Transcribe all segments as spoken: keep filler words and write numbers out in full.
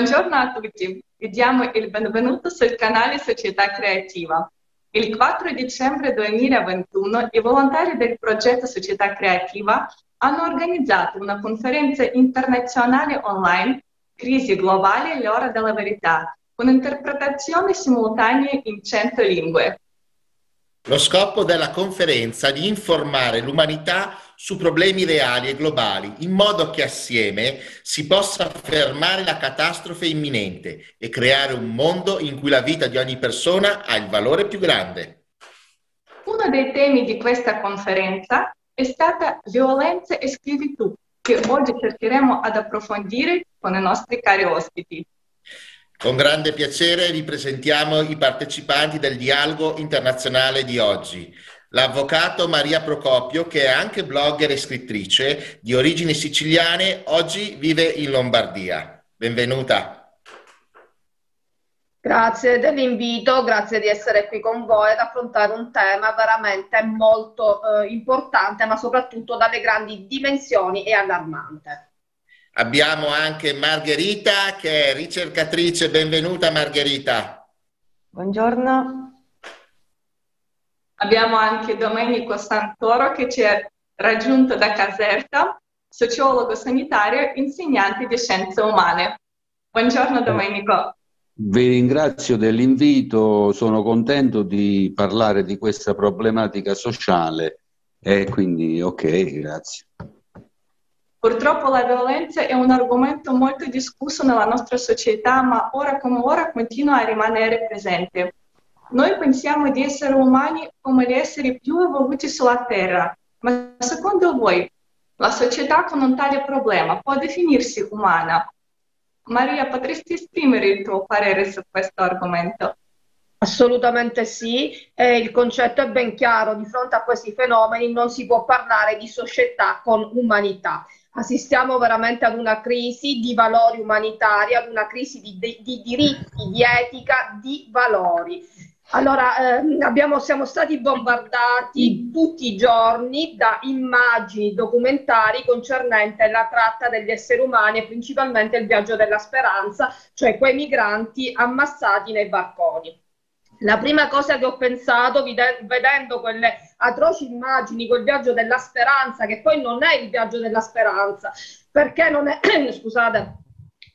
Buongiorno a tutti e diamo il benvenuto sul canale Società Creativa. Il quattro dicembre duemilaventuno i volontari del progetto Società Creativa hanno organizzato una conferenza internazionale online Crisi Globale, l'ora della verità, con interpretazioni simultanee in cento lingue. Lo scopo della conferenza è di informare l'umanità su problemi reali e globali, in modo che assieme si possa fermare la catastrofe imminente e creare un mondo in cui la vita di ogni persona ha il valore più grande. Uno dei temi di questa conferenza è stata violenza e schiavitù, che oggi cercheremo ad approfondire con i nostri cari ospiti. Con grande piacere vi presentiamo i partecipanti del dialogo internazionale di oggi. L'avvocato Maria Procopio, che è anche blogger e scrittrice di origini siciliane, oggi vive in Lombardia. Benvenuta. Grazie dell'invito, grazie di essere qui con voi ad affrontare un tema veramente molto eh, importante, ma soprattutto dalle grandi dimensioni e allarmante. Abbiamo anche Margherita, che è ricercatrice. Benvenuta Margherita. Buongiorno. Abbiamo anche Domenico Santoro, che ci è raggiunto da Caserta, sociologo sanitario e insegnante di scienze umane. Buongiorno Domenico. Vi ringrazio dell'invito, sono contento di parlare di questa problematica sociale e quindi ok, grazie. Purtroppo la violenza è un argomento molto discusso nella nostra società, ma ora come ora continua a rimanere presente. Noi pensiamo di essere umani come gli esseri più evoluti sulla Terra, ma secondo voi la società con un tale problema può definirsi umana? Maria, potresti esprimere il tuo parere su questo argomento? Assolutamente sì, eh, il concetto è ben chiaro, di fronte a questi fenomeni non si può parlare di società con umanità. Assistiamo veramente ad una crisi di valori umanitari, ad una crisi di, di, di diritti, di etica, di valori. Allora, eh, abbiamo, siamo stati bombardati tutti i giorni da immagini, documentari concernente la tratta degli esseri umani e principalmente il viaggio della speranza, cioè quei migranti ammassati nei barconi. La prima cosa che ho pensato, vedendo quelle atroci immagini, quel viaggio della speranza, che poi non è il viaggio della speranza, perché non è, scusate,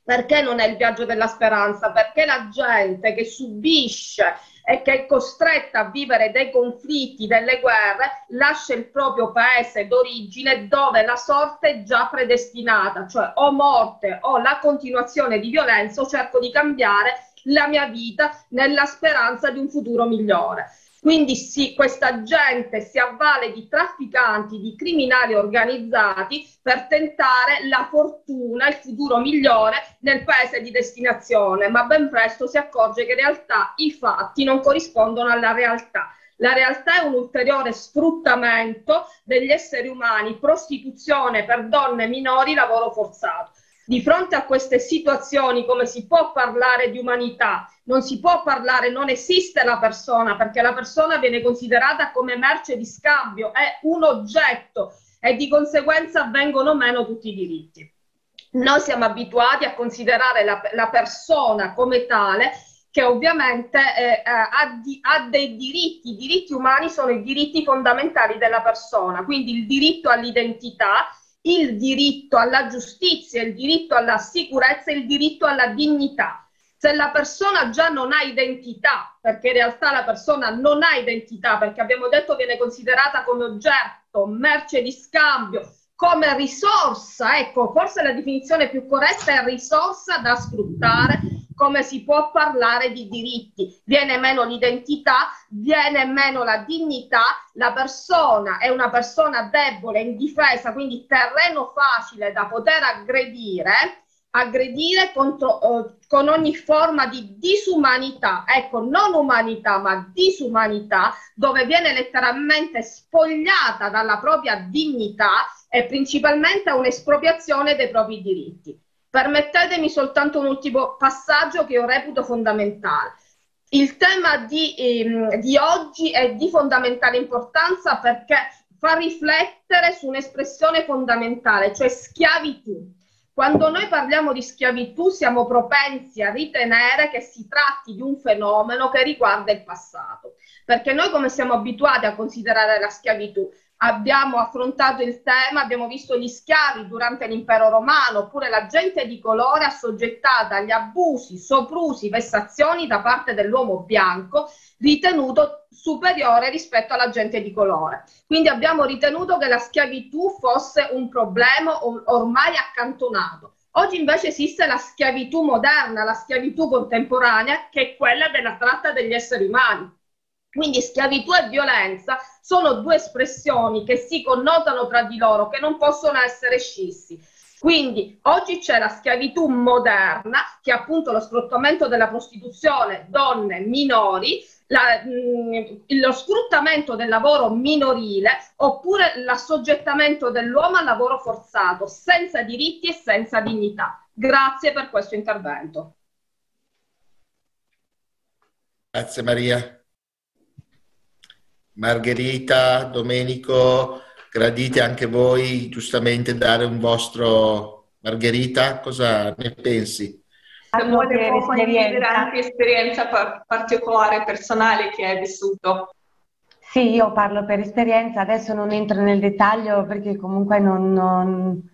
perché non è il viaggio della speranza? Perché la gente che subisce e che è costretta a vivere dei conflitti, delle guerre, lascia il proprio paese d'origine dove la sorte è già predestinata, cioè o morte o la continuazione di violenza, o cerco di cambiare la mia vita nella speranza di un futuro migliore. Quindi sì, questa gente si avvale di trafficanti, di criminali organizzati per tentare la fortuna, il futuro migliore nel paese di destinazione, ma ben presto si accorge che in realtà i fatti non corrispondono alla realtà. La realtà è un ulteriore sfruttamento degli esseri umani, prostituzione per donne, minori, lavoro forzato. Di fronte a queste situazioni come si può parlare di umanità? Non si può parlare, non esiste la persona, perché la persona viene considerata come merce di scambio, è un oggetto e di conseguenza vengono meno tutti i diritti. Noi siamo abituati a considerare la, la persona come tale, che ovviamente eh, ha, di, ha dei diritti. I diritti umani sono i diritti fondamentali della persona, quindi il diritto all'identità, il diritto alla giustizia, il diritto alla sicurezza, il diritto alla dignità. Se la persona già non ha identità, perché in realtà la persona non ha identità, perché abbiamo detto viene considerata come oggetto, merce di scambio, come risorsa, ecco, forse la definizione più corretta è risorsa da sfruttare, come si può parlare di diritti? Viene meno l'identità, viene meno la dignità, la persona è una persona debole, indifesa, quindi terreno facile da poter aggredire, aggredire contro, eh, con ogni forma di disumanità, ecco, non umanità ma disumanità, dove viene letteralmente spogliata dalla propria dignità e principalmente un'espropriazione dei propri diritti. Permettetemi soltanto un ultimo passaggio che io reputo fondamentale. Il tema di, ehm, di oggi è di fondamentale importanza perché fa riflettere su un'espressione fondamentale, cioè schiavitù. Quando noi parliamo di schiavitù siamo propensi a ritenere che si tratti di un fenomeno che riguarda il passato, perché noi come siamo abituati a considerare la schiavitù? Abbiamo affrontato il tema, abbiamo visto gli schiavi durante l'impero romano, oppure la gente di colore assoggettata agli abusi, soprusi, vessazioni da parte dell'uomo bianco, ritenuto superiore rispetto alla gente di colore. Quindi abbiamo ritenuto che la schiavitù fosse un problema or- ormai accantonato. Oggi invece esiste la schiavitù moderna, la schiavitù contemporanea, che è quella della tratta degli esseri umani. Quindi schiavitù e violenza sono due espressioni che si connotano tra di loro, che non possono essere scissi. Quindi oggi c'è la schiavitù moderna, che è appunto lo sfruttamento della prostituzione, donne, minori, la, mh, lo sfruttamento del lavoro minorile, oppure l'assoggettamento dell'uomo al lavoro forzato, senza diritti e senza dignità. Grazie per questo intervento. Grazie Maria. Margherita, Domenico, gradite anche voi giustamente dare un vostro... Margherita, cosa ne pensi? Allora, volevo condividere anche esperienza particolare, personale che hai vissuto. Sì, io parlo per esperienza, adesso non entro nel dettaglio perché comunque non, non,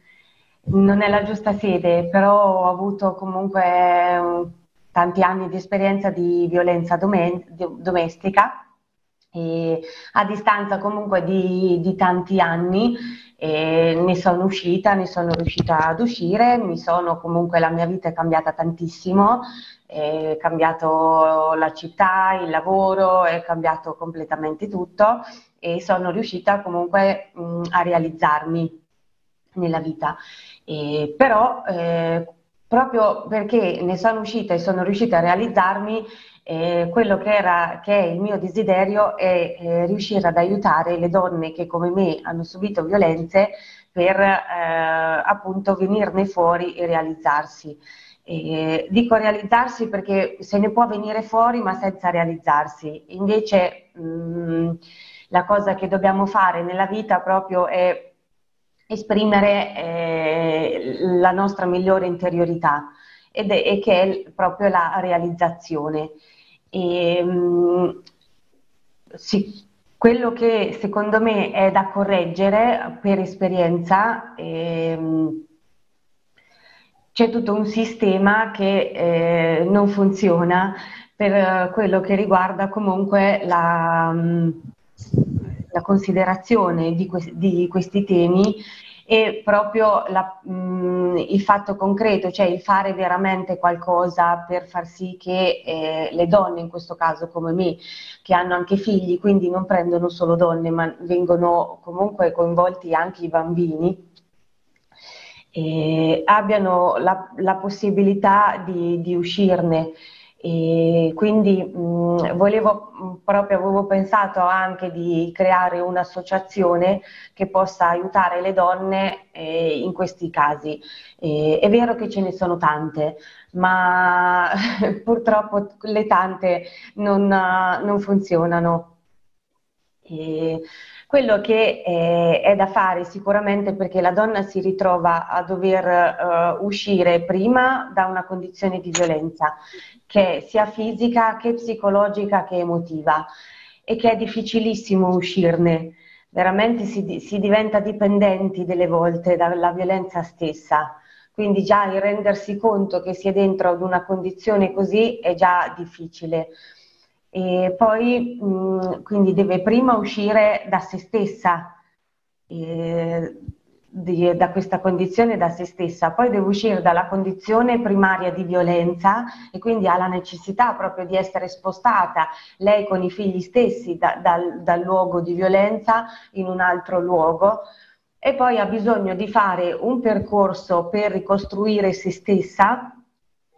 non è la giusta sede, però ho avuto comunque tanti anni di esperienza di violenza dom- domestica. E a distanza comunque di, di tanti anni eh, ne sono uscita, ne sono riuscita ad uscire, mi sono comunque la mia vita è cambiata tantissimo, è cambiato la città, il lavoro, è cambiato completamente tutto e sono riuscita comunque mh, a realizzarmi nella vita. E, però eh, proprio perché ne sono uscita e sono riuscita a realizzarmi, Eh, quello che, era, che è il mio desiderio è eh, riuscire ad aiutare le donne che come me hanno subito violenze per eh, appunto venirne fuori e realizzarsi. Eh, dico realizzarsi perché se ne può venire fuori ma senza realizzarsi. Invece mh, la cosa che dobbiamo fare nella vita proprio è esprimere eh, la nostra migliore interiorità ed è, e che è proprio la realizzazione. E, mh, sì, quello che secondo me è da correggere per esperienza, eh, c'è tutto un sistema che eh, non funziona per quello che riguarda comunque la, mh, la considerazione di, que- di questi temi e proprio la, mh, il fatto concreto, cioè il fare veramente qualcosa per far sì che eh, le donne, in questo caso come me, che hanno anche figli, quindi non prendono solo donne, ma vengono comunque coinvolti anche i bambini, eh, abbiano la, la possibilità di, di uscirne. E quindi mh, volevo mh, proprio avevo pensato anche di creare un'associazione che possa aiutare le donne eh, in questi casi. E, è vero che ce ne sono tante, ma purtroppo le tante non, non funzionano. E quello che è, è da fare sicuramente, perché la donna si ritrova a dover uh, uscire prima da una condizione di violenza, che è sia fisica che psicologica che emotiva, e che è difficilissimo uscirne, veramente si, si diventa dipendenti delle volte dalla violenza stessa, quindi già il rendersi conto che si è dentro ad una condizione così è già difficile. E poi mh, quindi deve prima uscire da se stessa, eh, di, da questa condizione da se stessa, poi deve uscire dalla condizione primaria di violenza e quindi ha la necessità proprio di essere spostata, lei con i figli stessi, da, dal, dal luogo di violenza in un altro luogo, e poi ha bisogno di fare un percorso per ricostruire se stessa,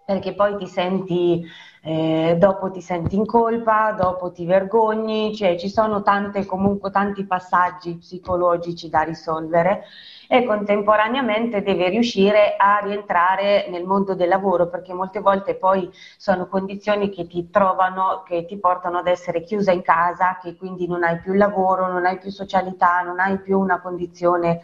perché poi ti senti, eh, dopo ti senti in colpa, dopo ti vergogni, cioè ci sono tante, comunque tanti passaggi psicologici da risolvere, e contemporaneamente deve riuscire a rientrare nel mondo del lavoro, perché molte volte poi sono condizioni che ti trovano, che ti portano ad essere chiusa in casa, che quindi non hai più lavoro, non hai più socialità, non hai più una condizione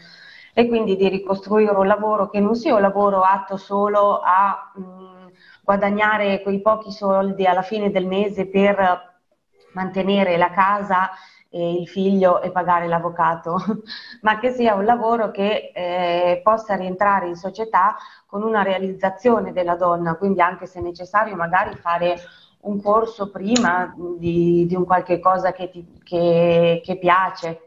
e quindi di ricostruire un lavoro che non sia un lavoro atto solo a mh, guadagnare quei pochi soldi alla fine del mese per mantenere la casa e il figlio e pagare l'avvocato, ma che sia un lavoro che eh, possa rientrare in società con una realizzazione della donna, quindi anche se necessario magari fare un corso prima di, di un qualche cosa che, ti, che, che piace.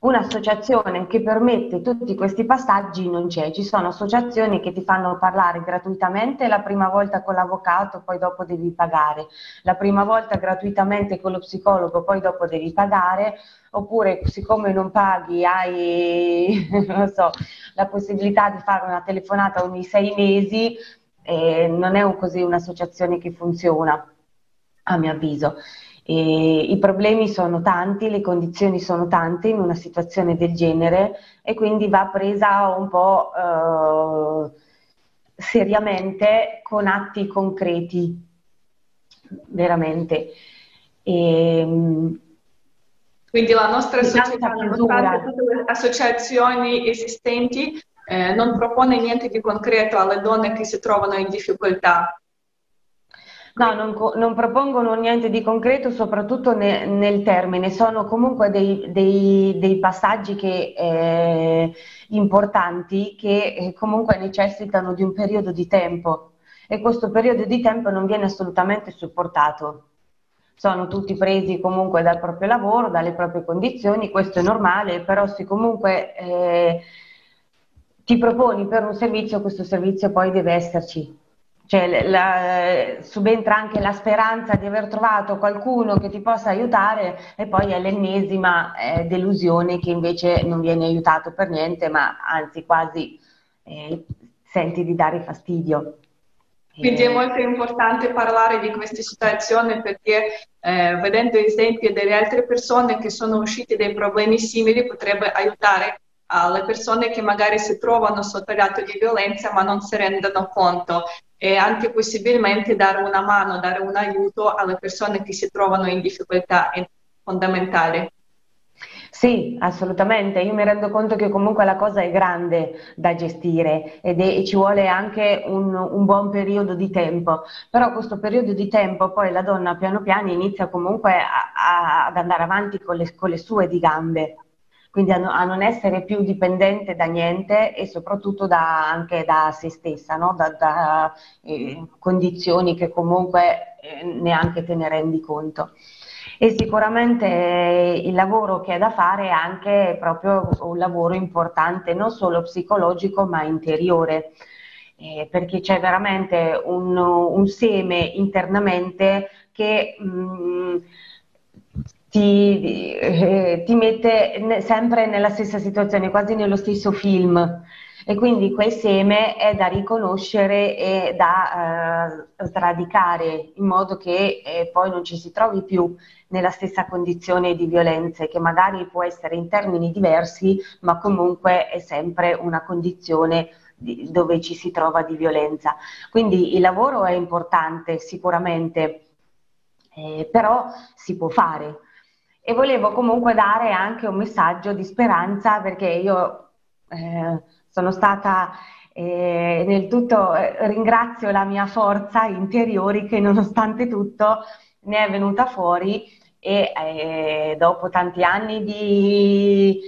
Un'associazione che permette tutti questi passaggi non c'è, ci sono associazioni che ti fanno parlare gratuitamente la prima volta con l'avvocato, poi dopo devi pagare, la prima volta gratuitamente con lo psicologo, poi dopo devi pagare, oppure siccome non paghi hai non so, la possibilità di fare una telefonata ogni sei mesi, eh, non è un così un'associazione che funziona, a mio avviso. E i problemi sono tanti, le condizioni sono tante in una situazione del genere e quindi va presa un po' eh, seriamente con atti concreti, veramente. E, quindi la nostra società, nonostante tutte le associazioni esistenti, eh, non propone niente di concreto alle donne che si trovano in difficoltà. No, non, non propongono niente di concreto, soprattutto ne, nel termine, sono comunque dei, dei, dei passaggi che, eh, importanti che comunque necessitano di un periodo di tempo e questo periodo di tempo non viene assolutamente supportato. Sono tutti presi comunque dal proprio lavoro, dalle proprie condizioni, questo è normale, però se comunque eh, ti proponi per un servizio, questo servizio poi deve esserci. Cioè, la, subentra anche la speranza di aver trovato qualcuno che ti possa aiutare e poi è l'ennesima eh, delusione che invece non viene aiutato per niente, ma anzi quasi eh, senti di dare fastidio. Quindi è molto importante parlare di queste situazioni perché eh, vedendo esempi delle altre persone che sono uscite dai problemi simili potrebbe aiutare alle persone che magari si trovano sotto l'atto di violenza ma non si rendono conto. E anche possibilmente dare una mano, dare un aiuto alle persone che si trovano in difficoltà è fondamentale. Sì, assolutamente, io mi rendo conto che comunque la cosa è grande da gestire ed è, e ci vuole anche un, un buon periodo di tempo, però questo periodo di tempo poi la donna piano piano inizia comunque a, a, ad andare avanti con le, con le sue di gambe, quindi a, no, a non essere più dipendente da niente e soprattutto da, anche da se stessa, no? da, da eh, condizioni che comunque eh, neanche te ne rendi conto. E sicuramente eh, il lavoro che è da fare è anche proprio un lavoro importante, non solo psicologico ma interiore, eh, perché c'è veramente un, un seme internamente che... Mh, Ti, eh, ti mette ne, sempre nella stessa situazione, quasi nello stesso film e quindi quel seme è da riconoscere e da eh, sradicare in modo che eh, poi non ci si trovi più nella stessa condizione di violenze che magari può essere in termini diversi ma comunque è sempre una condizione di, dove ci si trova di violenza. Quindi il lavoro è importante sicuramente, eh, però si può fare. E volevo comunque dare anche un messaggio di speranza perché io eh, sono stata eh, nel tutto, eh, ringrazio la mia forza interiore che nonostante tutto ne è venuta fuori e eh, dopo tanti anni di,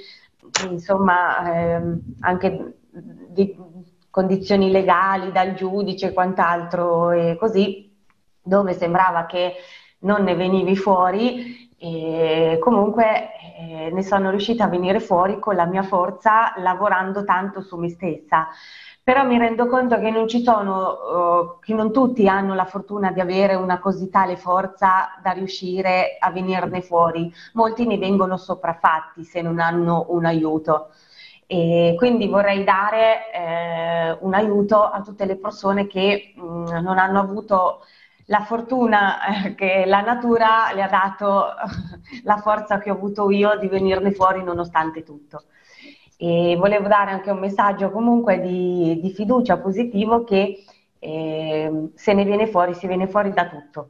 insomma, eh, anche di condizioni legali dal giudice e quant'altro e così, dove sembrava che non ne venivi fuori, e comunque eh, ne sono riuscita a venire fuori con la mia forza lavorando tanto su me stessa, però mi rendo conto che non ci sono, uh, che non tutti hanno la fortuna di avere una così tale forza da riuscire a venirne fuori, molti ne vengono sopraffatti se non hanno un aiuto e quindi vorrei dare eh, un aiuto a tutte le persone che mh, non hanno avuto la fortuna che la natura le ha dato, la forza che ho avuto io di venirne fuori nonostante tutto. E volevo dare anche un messaggio comunque di, di fiducia positivo che eh, se ne viene fuori, si viene fuori da tutto.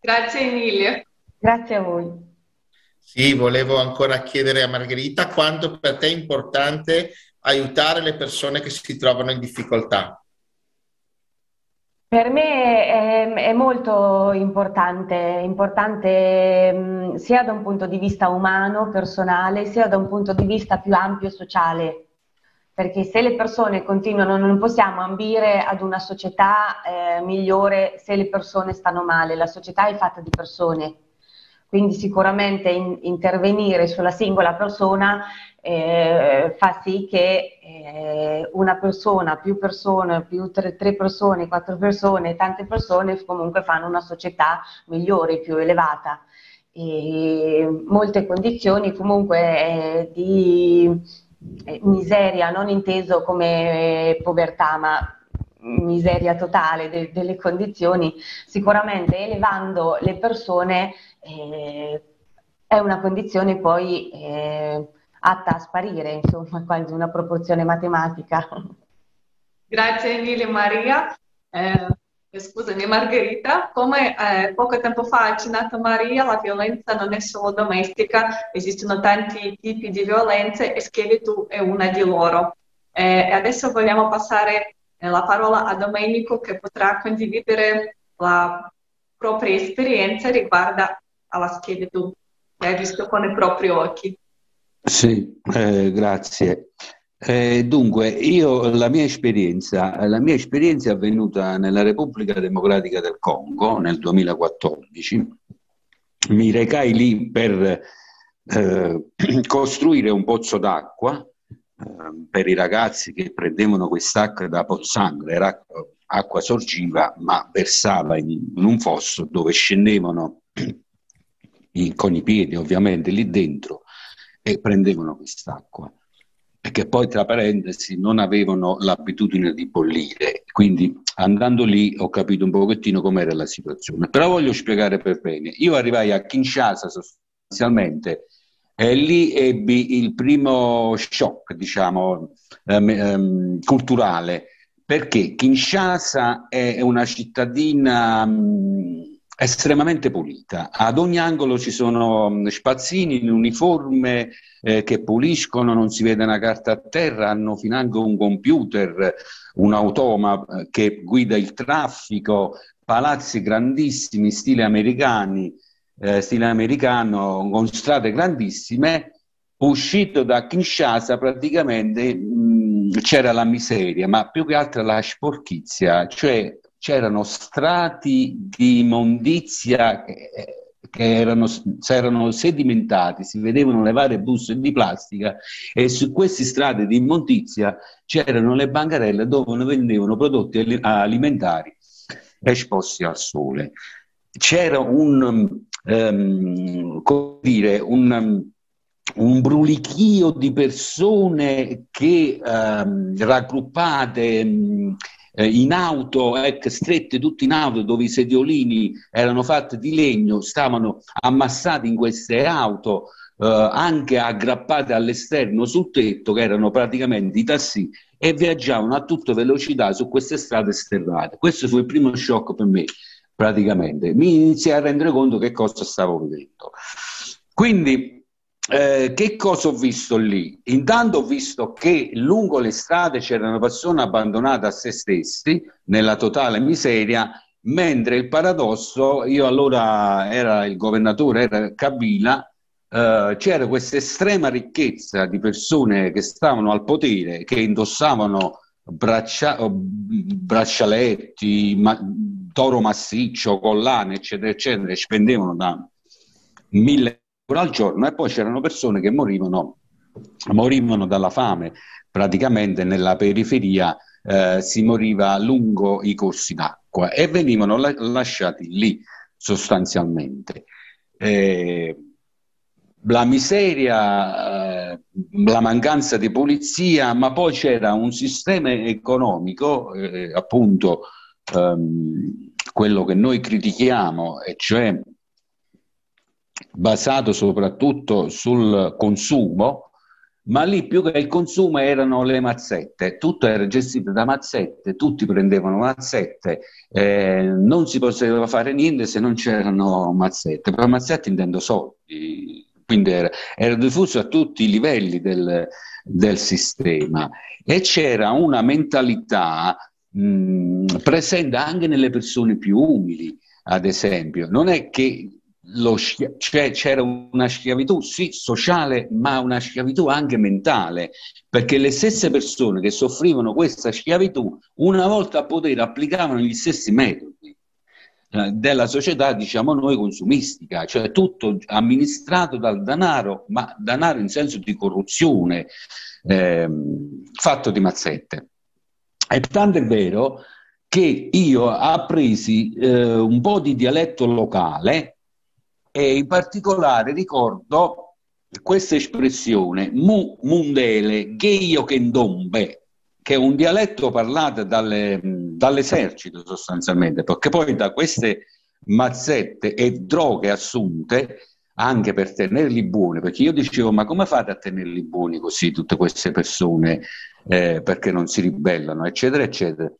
Grazie mille. Grazie a voi. Sì, volevo ancora chiedere a Margherita quanto per te è importante aiutare le persone che si trovano in difficoltà. Per me è, è molto importante, importante mh, sia da un punto di vista umano, personale, sia da un punto di vista più ampio sociale, perché se le persone continuano, non possiamo ambire ad una società eh, migliore se le persone stanno male, la società è fatta di persone, quindi sicuramente in, intervenire sulla singola persona Eh, fa sì che eh, una persona, più persone, più tre, tre persone, quattro persone, tante persone comunque fanno una società migliore, più elevata. E molte condizioni comunque eh, di eh, miseria, non inteso come povertà, ma miseria totale de, delle condizioni, sicuramente elevando le persone eh, è una condizione poi eh, atta a sparire, insomma, quasi una proporzione matematica. Grazie mille Maria. Eh, scusami Margherita, come eh, poco tempo fa ha accennato Maria, la violenza non è solo domestica, esistono tanti tipi di violenze e schiavitù è una di loro. Eh, adesso vogliamo passare la parola a Domenico che potrà condividere la propria esperienza riguardo alla schiavitù che ha visto con i propri occhi. Sì, eh, grazie. Eh, dunque, io la mia esperienza, la mia esperienza è avvenuta nella Repubblica Democratica del Congo nel duemilaquattordici. Mi recai lì per eh, costruire un pozzo d'acqua eh, per i ragazzi che prendevano quest'acqua da pozzanghere, era acqua sorgiva ma versava in, in un fosso dove scendevano in, con i piedi ovviamente lì dentro e prendevano quest'acqua, perché poi tra parentesi non avevano l'abitudine di bollire, quindi andando lì ho capito un pochettino com'era la situazione. Però voglio spiegare per bene, io arrivai a Kinshasa sostanzialmente e lì ebbi il primo shock, diciamo, ehm, ehm, culturale, perché Kinshasa è una cittadina mh, estremamente pulita, ad ogni angolo ci sono spazzini in uniforme eh, che puliscono, non si vede una carta a terra, hanno financo un computer, un automa che guida il traffico, palazzi grandissimi, stile americani, eh, stile americano con strade grandissime. Uscito da Kinshasa praticamente c'era la miseria, ma più che altro la sporchizia, cioè c'erano strati di immondizia che, che erano, erano sedimentati, si vedevano le varie buste di plastica e su queste strade di immondizia c'erano le bancarelle dove vendevano prodotti alimentari esposti al sole. C'era un, um, come dire, un... un brulichio di persone che eh, raggruppate mh, in auto, ecco, strette tutte in auto, dove i sediolini erano fatti di legno, stavano ammassati in queste auto, eh, anche aggrappate all'esterno sul tetto, che erano praticamente i tassi, e viaggiavano a tutta velocità su queste strade sterrate. Questo fu il primo shock per me, praticamente. Mi iniziai a rendere conto che cosa stavo vedendo. Quindi Eh, che cosa ho visto lì? Intanto ho visto che lungo le strade c'erano persone abbandonate a se stessi nella totale miseria, mentre il paradosso, io allora era il governatore, era Kabila, eh, c'era questa estrema ricchezza di persone che stavano al potere, che indossavano braccia, braccialetti, ma, toro massiccio, collane, eccetera, eccetera, e spendevano da mille al giorno, e poi c'erano persone che morivano, morivano dalla fame, praticamente nella periferia eh, si moriva lungo i corsi d'acqua e venivano la lasciati lì sostanzialmente. Eh, la miseria, eh, la mancanza di pulizia, ma poi c'era un sistema economico, eh, appunto ehm, quello che noi critichiamo, e cioè basato soprattutto sul consumo, ma lì più che il consumo erano le mazzette, tutto era gestito da mazzette, tutti prendevano mazzette, eh, non si poteva fare niente se non c'erano mazzette, per mazzette intendo soldi, quindi era, era diffuso a tutti i livelli del, del sistema, e c'era una mentalità mh, presente anche nelle persone più umili, ad esempio. Non è che lo scia- cioè, c'era una schiavitù, sì, sociale, ma una schiavitù anche mentale, perché le stesse persone che soffrivano questa schiavitù, una volta a potere, applicavano gli stessi metodi della società, diciamo noi, consumistica, cioè tutto amministrato dal denaro, ma denaro in senso di corruzione, eh, fatto di mazzette. E tanto è vero che io appresi eh, un po' di dialetto locale, e in particolare ricordo questa espressione mu mundele che io che ndombe, che è un dialetto parlato dalle, dall'esercito sostanzialmente, perché poi da queste mazzette e droghe assunte, anche per tenerli buoni, perché io dicevo, ma come fate a tenerli buoni così tutte queste persone, eh, perché non si ribellano, eccetera, eccetera.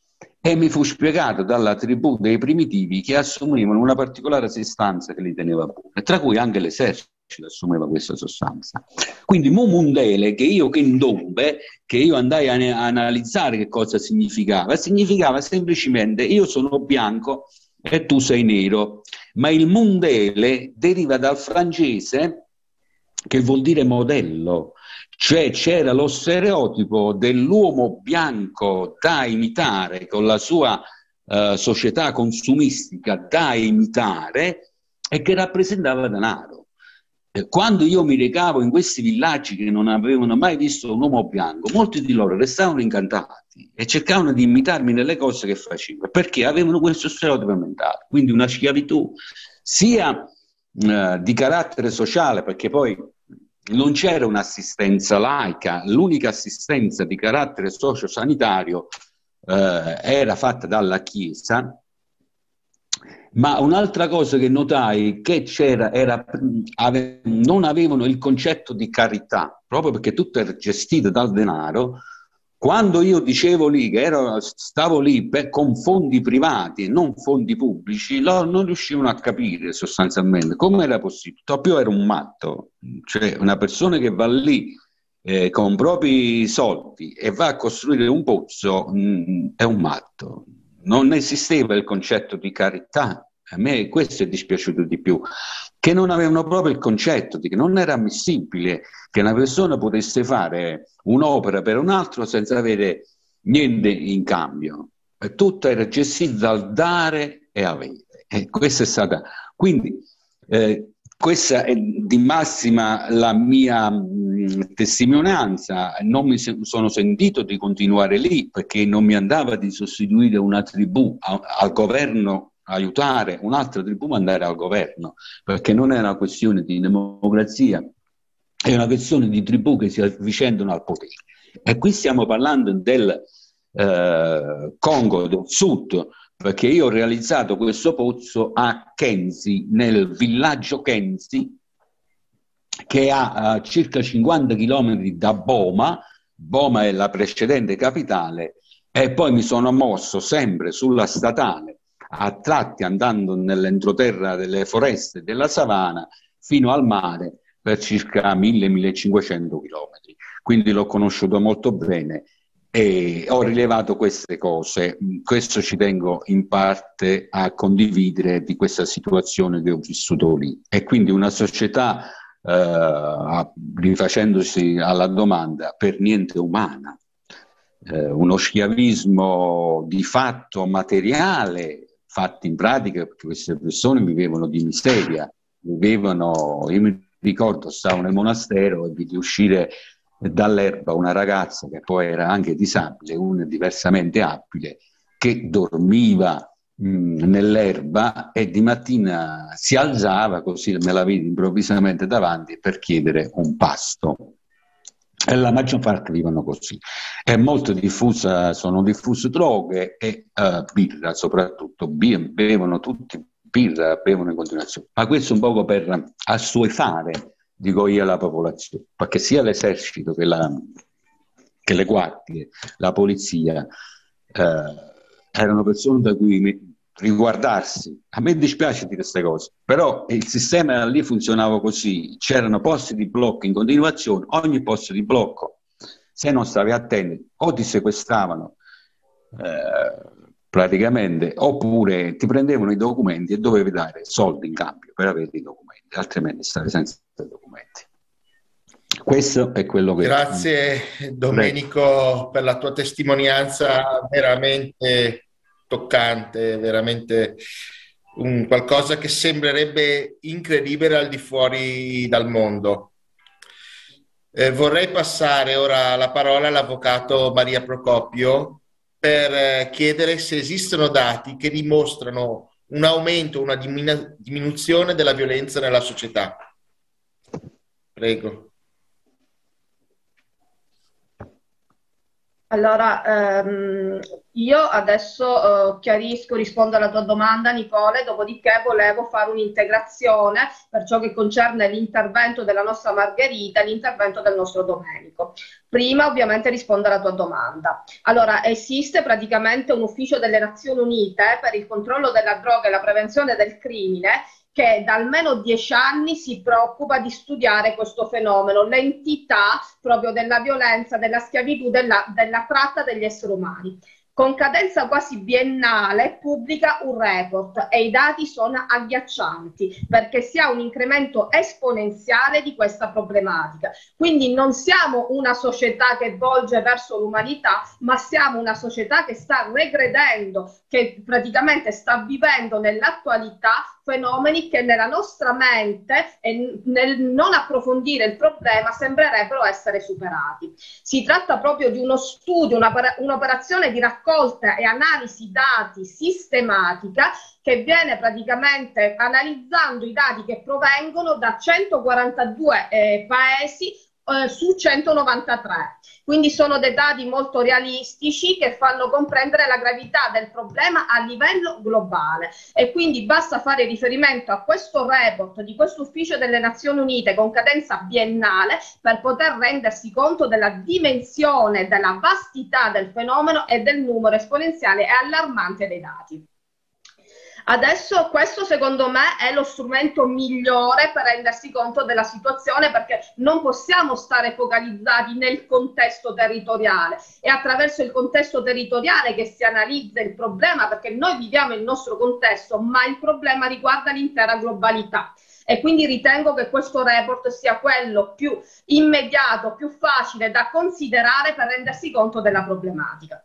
E mi fu spiegato dalla tribù dei primitivi che assumevano una particolare sostanza che li teneva buoni, tra cui anche l'esercito assumeva questa sostanza. Quindi mumundele, che io che indombe, che io andai a analizzare che cosa significava, significava semplicemente io sono bianco e tu sei nero, ma il mundele deriva dal francese che vuol dire modello, cioè c'era lo stereotipo dell'uomo bianco da imitare, con la sua eh, società consumistica da imitare, e che rappresentava denaro. Quando io mi recavo in questi villaggi che non avevano mai visto un uomo bianco, molti di loro restavano incantati e cercavano di imitarmi nelle cose che facevo, perché avevano questo stereotipo mentale, quindi una schiavitù sia eh, di carattere sociale, perché poi non c'era un'assistenza laica, l'unica assistenza di carattere socio-sanitario eh, era fatta dalla Chiesa. Ma un'altra cosa che notai che c'era era ave, non avevano il concetto di carità, proprio perché tutto era gestito dal denaro. Quando io dicevo lì che ero, stavo lì per, con fondi privati e non fondi pubblici, loro non riuscivano a capire sostanzialmente come era possibile. Toppio era un matto, cioè una persona che va lì eh, con i propri soldi e va a costruire un pozzo, mh, è un matto. Non esisteva il concetto di carità, a me questo è dispiaciuto di più, che non avevano proprio il concetto di che non era ammissibile che una persona potesse fare un'opera per un altro senza avere niente in cambio. Tutto era gestito dal dare e avere. E questa è stata, quindi eh, questa è di massima la mia mh, testimonianza. Non mi se sono sentito di continuare lì, perché non mi andava di sostituire una tribù a al governo, aiutare un'altra tribù a andare al governo, perché non è una questione di democrazia, è una questione di tribù che si avvicendano al potere. E qui stiamo parlando del eh, Congo del Sud, perché io ho realizzato questo pozzo a Kenzi, nel villaggio Kenzi, che ha uh, circa cinquanta chilometri da Boma. Boma è la precedente capitale, e poi mi sono mosso sempre sulla statale, a tratti andando nell'entroterra delle foreste della savana fino al mare, per circa mille millecinquecento chilometri. Quindi l'ho conosciuto molto bene. E ho rilevato queste cose, questo ci tengo in parte a condividere di questa situazione che ho vissuto lì. E quindi una società, eh, rifacendosi alla domanda, per niente umana, eh, uno schiavismo di fatto materiale, fatto in pratica, perché queste persone vivevano di miseria, vivevano, io mi ricordo, stavo nel monastero e vidi uscire dall'erba una ragazza che poi era anche disabile, una diversamente abile, che dormiva nell'erba e di mattina si alzava, così me la vidi improvvisamente davanti, per chiedere un pasto. E la maggior parte vivono così. È molto diffusa, sono diffuse droghe e uh, birra soprattutto, bevono tutti birra, bevono in continuazione. Ma questo un poco per assuefare, dico io, alla popolazione, perché sia l'esercito che, che le guardie, la polizia, eh, erano persone da cui mi riguardarsi. A me dispiace dire queste cose, però il sistema lì funzionava così, c'erano posti di blocco in continuazione, ogni posto di blocco, se non stavi attento, o ti sequestravano eh, praticamente, oppure ti prendevano i documenti e dovevi dare soldi in cambio per avere i documenti, altrimenti stavi senza documenti. Questo è quello che... Grazie Domenico per la tua testimonianza veramente toccante, veramente un qualcosa che sembrerebbe incredibile al di fuori dal mondo. Eh, vorrei passare ora la parola all'avvocato Maria Procopio per chiedere se esistono dati che dimostrano un aumento o una diminu- diminuzione della violenza nella società. Prego. Allora, ehm, io adesso eh, chiarisco, rispondo alla tua domanda, Nicole, dopodiché volevo fare un'integrazione per ciò che concerne l'intervento della nostra Margherita e l'intervento del nostro Domenico. Prima ovviamente rispondo alla tua domanda. Allora, esiste praticamente un ufficio delle Nazioni Unite per il controllo della droga e la prevenzione del crimine che da almeno dieci anni si preoccupa di studiare questo fenomeno, l'entità proprio della violenza, della schiavitù, della, della tratta degli esseri umani. Con cadenza quasi biennale pubblica un report e i dati sono agghiaccianti perché si ha un incremento esponenziale di questa problematica. Quindi non siamo una società che volge verso l'umanità, ma siamo una società che sta regredendo, che praticamente sta vivendo nell'attualità fenomeni che nella nostra mente e nel non approfondire il problema sembrerebbero essere superati. Si tratta proprio di uno studio, un'operazione di raccolta e analisi dati sistematica che viene praticamente analizzando i dati che provengono da centoquarantadue eh, paesi eh, su centonovantatré. Quindi sono dei dati molto realistici che fanno comprendere la gravità del problema a livello globale e quindi basta fare riferimento a questo report di questo ufficio delle Nazioni Unite con cadenza biennale per poter rendersi conto della dimensione, della vastità del fenomeno e del numero esponenziale e allarmante dei dati. Adesso questo secondo me è lo strumento migliore per rendersi conto della situazione perché non possiamo stare focalizzati nel contesto territoriale, è attraverso il contesto territoriale che si analizza il problema perché noi viviamo il nostro contesto ma il problema riguarda l'intera globalità. E quindi ritengo che questo report sia quello più immediato, più facile da considerare per rendersi conto della problematica.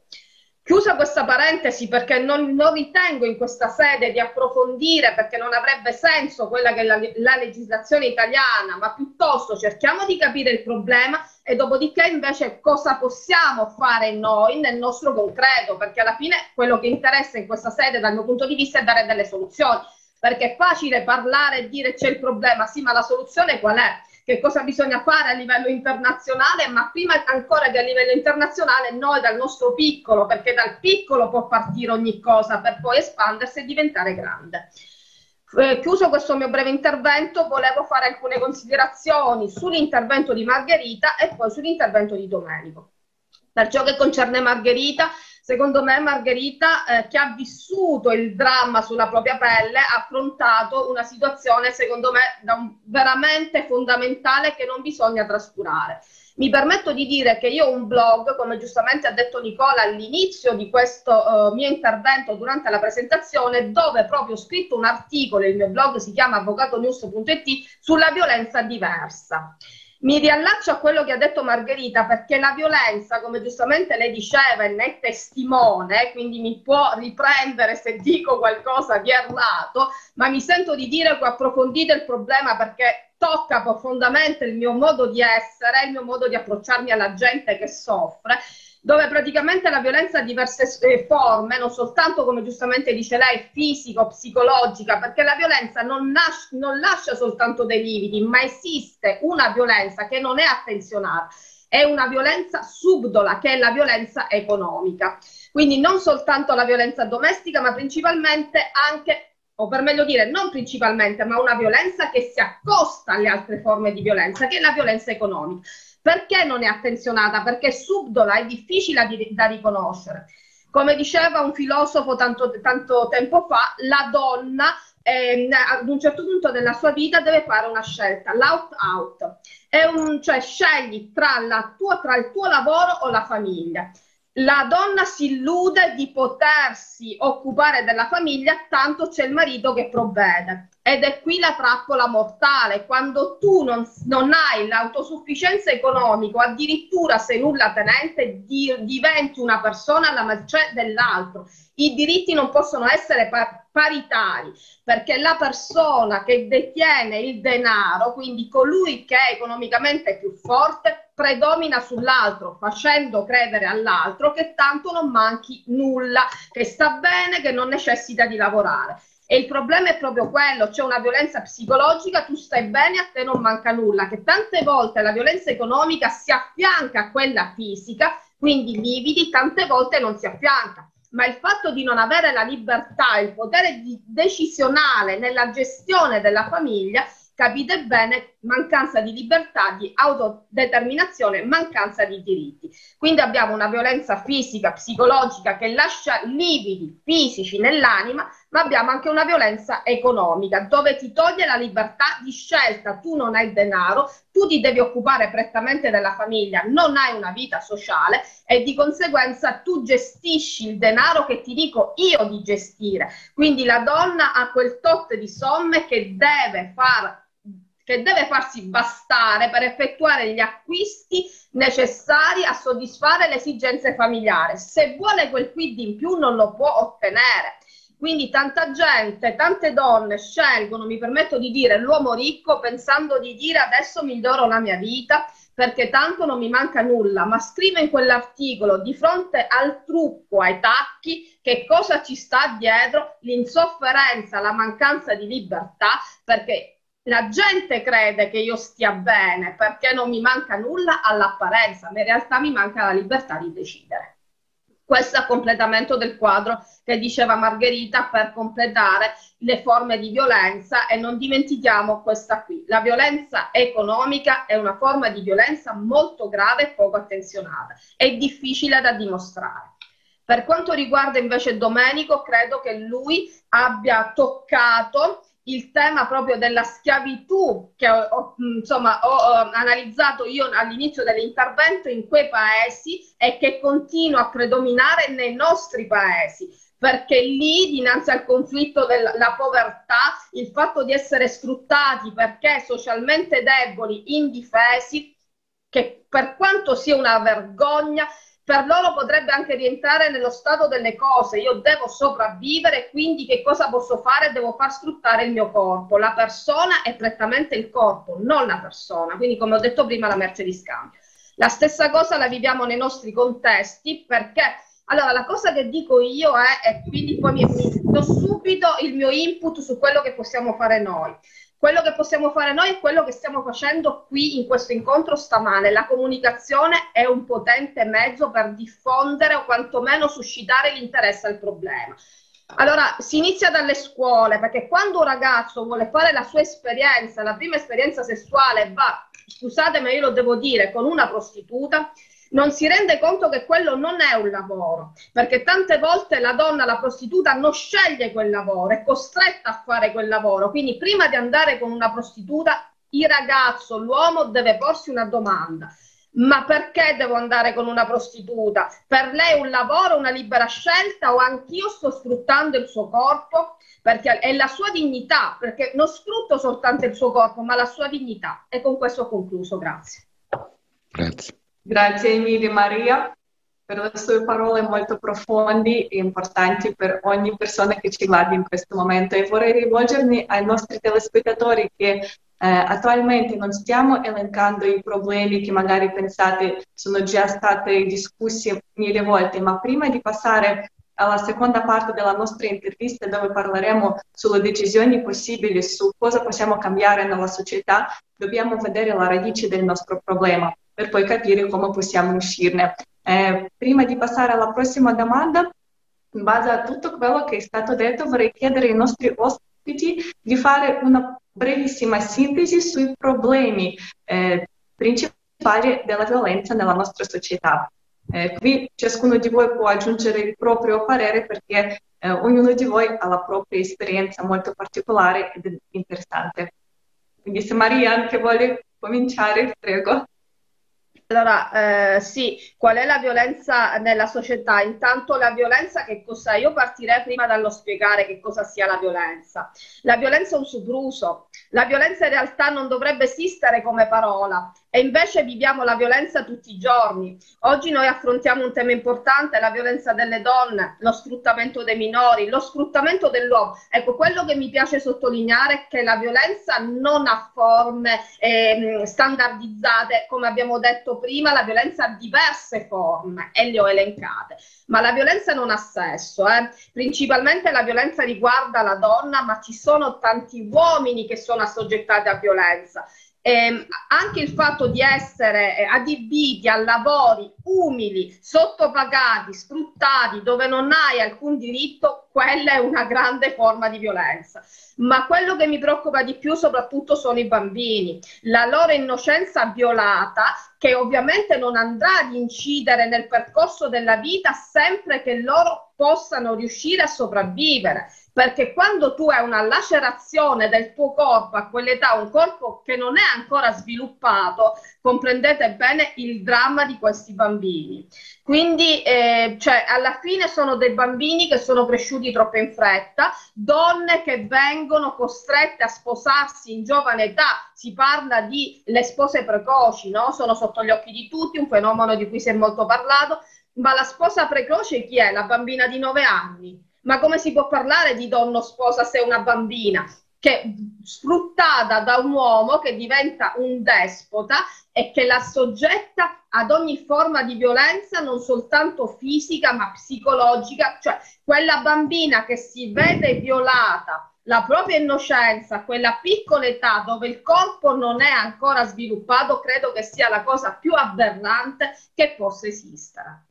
Chiusa questa parentesi perché non, non ritengo in questa sede di approfondire perché non avrebbe senso quella che è la, la legislazione italiana, ma piuttosto cerchiamo di capire il problema e dopodiché invece cosa possiamo fare noi nel nostro concreto, perché alla fine quello che interessa in questa sede dal mio punto di vista è dare delle soluzioni, perché è facile parlare e dire c'è il problema, sì, ma la soluzione qual è? Che cosa bisogna fare a livello internazionale, ma prima ancora che a livello internazionale noi dal nostro piccolo, perché dal piccolo può partire ogni cosa per poi espandersi e diventare grande. Eh, chiuso questo mio breve intervento, volevo fare alcune considerazioni sull'intervento di Margherita e poi sull'intervento di Domenico. Per ciò che concerne Margherita, secondo me Margherita, eh, che ha vissuto il dramma sulla propria pelle, ha affrontato una situazione, secondo me, da un, veramente fondamentale che non bisogna trascurare. Mi permetto di dire che io ho un blog, come giustamente ha detto Nicola all'inizio di questo eh, mio intervento durante la presentazione, dove proprio ho scritto un articolo, il mio blog si chiama avvocato news punto it, sulla violenza diversa. Mi riallaccio a quello che ha detto Margherita perché la violenza, come giustamente lei diceva, e ne è testimone, quindi mi può riprendere se dico qualcosa di errato, ma mi sento di dire che approfondite il problema perché tocca profondamente il mio modo di essere, il mio modo di approcciarmi alla gente che soffre, dove praticamente la violenza ha diverse forme, non soltanto, come giustamente dice lei, fisico-psicologica, perché la violenza non, nasce, non lascia soltanto dei lividi, ma esiste una violenza che non è attenzionata, è una violenza subdola, che è la violenza economica. Quindi non soltanto la violenza domestica, ma principalmente anche, o per meglio dire, non principalmente, ma una violenza che si accosta alle altre forme di violenza, che è la violenza economica. Perché non è attenzionata? Perché è subdola, è difficile da riconoscere. Come diceva un filosofo tanto, tanto tempo fa, la donna eh, ad un certo punto della sua vita deve fare una scelta, l'out-out. È un, cioè scegli tra, la tua, tra il tuo lavoro o la famiglia. La donna si illude di potersi occupare della famiglia, tanto c'è il marito che provvede. Ed è qui la trappola mortale, quando tu non, non hai l'autosufficienza economica, addirittura sei nulla tenente, di, diventi una persona alla mercé dell'altro. I diritti non possono essere par- paritari, perché la persona che detiene il denaro, quindi colui che è economicamente più forte, predomina sull'altro, facendo credere all'altro che tanto non manchi nulla, che sta bene, che non necessita di lavorare. E il problema è proprio quello, c'è una violenza psicologica, tu stai bene, a te non manca nulla, che tante volte la violenza economica si affianca a quella fisica, quindi lividi, tante volte non si affianca. Ma il fatto di non avere la libertà, il potere decisionale nella gestione della famiglia, capite bene, mancanza di libertà, di autodeterminazione, mancanza di diritti. Quindi abbiamo una violenza fisica, psicologica che lascia lividi fisici nell'anima, ma abbiamo anche una violenza economica dove ti toglie la libertà di scelta, tu non hai denaro, tu ti devi occupare prettamente della famiglia, non hai una vita sociale e di conseguenza tu gestisci il denaro che ti dico io di gestire. Quindi la donna ha quel tot di somme che deve far che deve farsi bastare per effettuare gli acquisti necessari a soddisfare le esigenze familiari. Se vuole quel quid in più non lo può ottenere. Quindi tanta gente, tante donne scelgono, mi permetto di dire, l'uomo ricco pensando di dire adesso miglioro la mia vita perché tanto non mi manca nulla, ma scrive in quell'articolo di fronte al trucco, ai tacchi, che cosa ci sta dietro? L'insofferenza, la mancanza di libertà, perché la gente crede che io stia bene perché non mi manca nulla all'apparenza, ma in realtà mi manca la libertà di decidere. Questo è a completamento del quadro che diceva Margherita per completare le forme di violenza e non dimentichiamo questa qui. La violenza economica è una forma di violenza molto grave e poco attenzionata. È difficile da dimostrare. Per quanto riguarda invece Domenico, credo che lui abbia toccato il tema proprio della schiavitù che ho, ho, insomma, ho, ho analizzato io all'inizio dell'intervento in quei paesi e che continua a predominare nei nostri paesi, perché lì dinanzi al conflitto della povertà, il fatto di essere sfruttati perché socialmente deboli, indifesi, che per quanto sia una vergogna, per loro potrebbe anche rientrare nello stato delle cose, io devo sopravvivere, quindi che cosa posso fare? Devo far sfruttare il mio corpo, la persona è prettamente il corpo, non la persona, quindi come ho detto prima la merce di scambio. La stessa cosa la viviamo nei nostri contesti perché, allora la cosa che dico io è, e quindi poi mi do subito il mio input su quello che possiamo fare noi. Quello che possiamo fare noi è quello che stiamo facendo qui in questo incontro stamane. La comunicazione è un potente mezzo per diffondere o quantomeno suscitare l'interesse al problema. Allora, si inizia dalle scuole, perché quando un ragazzo vuole fare la sua esperienza, la prima esperienza sessuale va, scusate ma io lo devo dire, con una prostituta, non si rende conto che quello non è un lavoro, perché tante volte la donna, la prostituta, non sceglie quel lavoro, è costretta a fare quel lavoro. Quindi prima di andare con una prostituta, il ragazzo, l'uomo, deve porsi una domanda. Ma perché devo andare con una prostituta? Per lei è un lavoro, una libera scelta o anch'io sto sfruttando il suo corpo? Perché è la sua dignità, perché non sfrutto soltanto il suo corpo, ma la sua dignità. E con questo ho concluso, grazie. Grazie. Grazie mille Maria per le sue parole molto profonde e importanti per ogni persona che ci guarda in questo momento e vorrei rivolgermi ai nostri telespettatori che eh, attualmente non stiamo elencando i problemi che magari pensate sono già stati discussi mille volte, ma prima di passare alla seconda parte della nostra intervista dove parleremo sulle decisioni possibili, su cosa possiamo cambiare nella società, dobbiamo vedere la radice del nostro problema, per poi capire come possiamo uscirne. Eh, prima di passare alla prossima domanda, in base a tutto quello che è stato detto, vorrei chiedere ai nostri ospiti di fare una brevissima sintesi sui problemi eh, principali della violenza nella nostra società. Eh, qui ciascuno di voi può aggiungere il proprio parere perché eh, ognuno di voi ha la propria esperienza molto particolare ed interessante. Quindi se Maria anche vuole cominciare, prego. Allora, eh, sì, qual è la violenza nella società? Intanto la violenza che cos'è? Io partirei prima dallo spiegare che cosa sia la violenza. La violenza è un sopruso, la violenza in realtà non dovrebbe esistere come parola e invece viviamo la violenza tutti i giorni. Oggi noi affrontiamo un tema importante, la violenza delle donne, lo sfruttamento dei minori, lo sfruttamento dell'uomo. Ecco, quello che mi piace sottolineare è che la violenza non ha forme eh, standardizzate, come abbiamo detto prima, la violenza ha diverse forme e le ho elencate, ma la violenza non ha sesso, eh. Principalmente la violenza riguarda la donna, ma ci sono tanti uomini che sono assoggettati a violenza. Eh, anche il fatto di essere adibiti a lavori umili, sottopagati, sfruttati, dove non hai alcun diritto, quella è una grande forma di violenza. Ma quello che mi preoccupa di più soprattutto sono i bambini, la loro innocenza violata, che ovviamente non andrà ad incidere nel percorso della vita sempre che loro possano riuscire a sopravvivere. Perché quando tu hai una lacerazione del tuo corpo a quell'età, un corpo che non è ancora sviluppato, comprendete bene il dramma di questi bambini. Quindi eh, cioè, alla fine sono dei bambini che sono cresciuti troppo in fretta, donne che vengono costrette a sposarsi in giovane età, si parla di le spose precoci, no? Sono sotto gli occhi di tutti, un fenomeno di cui si è molto parlato, ma la sposa precoce chi è? La bambina di nove anni. Ma come si può parlare di donna sposa se è una bambina che sfruttata da un uomo che diventa un despota e che la soggetta ad ogni forma di violenza, non soltanto fisica ma psicologica, cioè quella bambina che si vede violata la propria innocenza, quella piccola età dove il corpo non è ancora sviluppato, credo che sia la cosa più aberrante che possa esistere.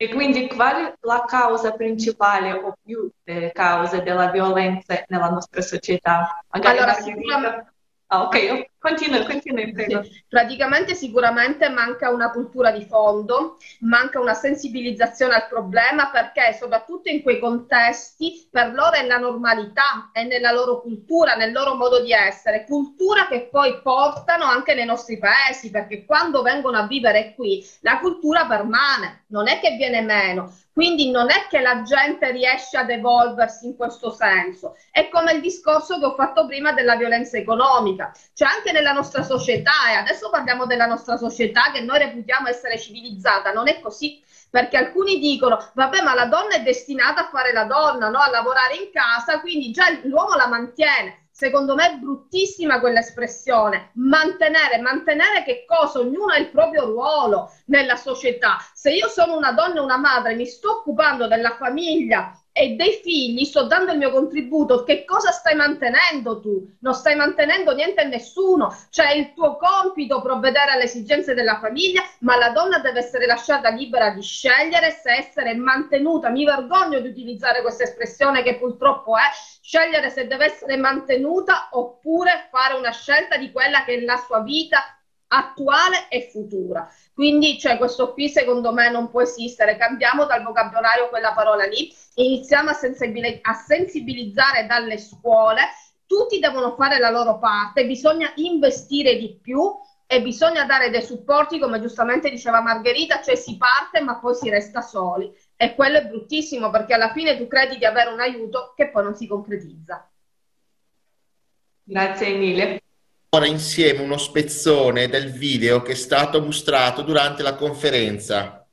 E quindi qual è la causa principale o più eh, cause della violenza nella nostra società? Magari allora, sicuramente... Ah, ok, continua, continua, prego. Praticamente sicuramente manca una cultura di fondo, manca una sensibilizzazione al problema, perché soprattutto in quei contesti per loro è la normalità, è nella loro cultura, nel loro modo di essere, cultura che poi portano anche nei nostri paesi, perché quando vengono a vivere qui la cultura permane, non è che viene meno. Quindi non è che la gente riesce ad evolversi in questo senso. È come il discorso che ho fatto prima della violenza economica. Cioè anche nella nostra società, e adesso parliamo della nostra società che noi reputiamo essere civilizzata, non è così. Perché alcuni dicono, vabbè, ma la donna è destinata a fare la donna, no? A lavorare in casa, quindi già l'uomo la mantiene. Secondo me è bruttissima quell'espressione, mantenere, mantenere che cosa? Ognuno ha il proprio ruolo nella società. Se io sono una donna e una madre, mi sto occupando della famiglia e dei figli, sto dando il mio contributo, che cosa stai mantenendo tu? Non stai mantenendo niente e nessuno, cioè è il tuo compito provvedere alle esigenze della famiglia, ma la donna deve essere lasciata libera di scegliere se essere mantenuta, mi vergogno di utilizzare questa espressione che purtroppo è, scegliere se deve essere mantenuta oppure fare una scelta di quella che è la sua vita attuale e futura. Quindi cioè, questo qui secondo me non può esistere, cambiamo dal vocabolario quella parola lì, iniziamo a, sensibiliz- a sensibilizzare dalle scuole, tutti devono fare la loro parte, bisogna investire di più e bisogna dare dei supporti, come giustamente diceva Margherita, cioè si parte ma poi si resta soli e quello è bruttissimo perché alla fine tu credi di avere un aiuto che poi non si concretizza. Grazie mille. Ora insieme uno spezzone del video che è stato mostrato durante la conferenza,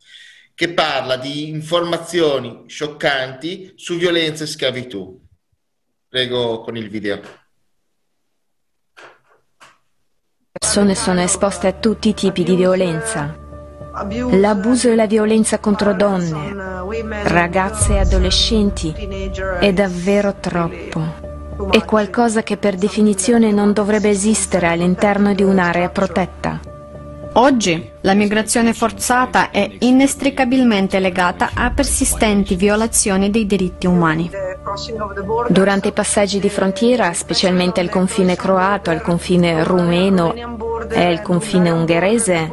che parla di informazioni scioccanti su violenza e schiavitù. Prego con il video. Le persone sono esposte a tutti i tipi di violenza. L'abuso e la violenza contro donne, ragazze e adolescenti è davvero troppo. È qualcosa che per definizione non dovrebbe esistere all'interno di un'area protetta. Oggi la migrazione forzata è inestricabilmente legata a persistenti violazioni dei diritti umani. Durante i passaggi di frontiera, specialmente al confine croato, al confine rumeno, è il confine ungherese,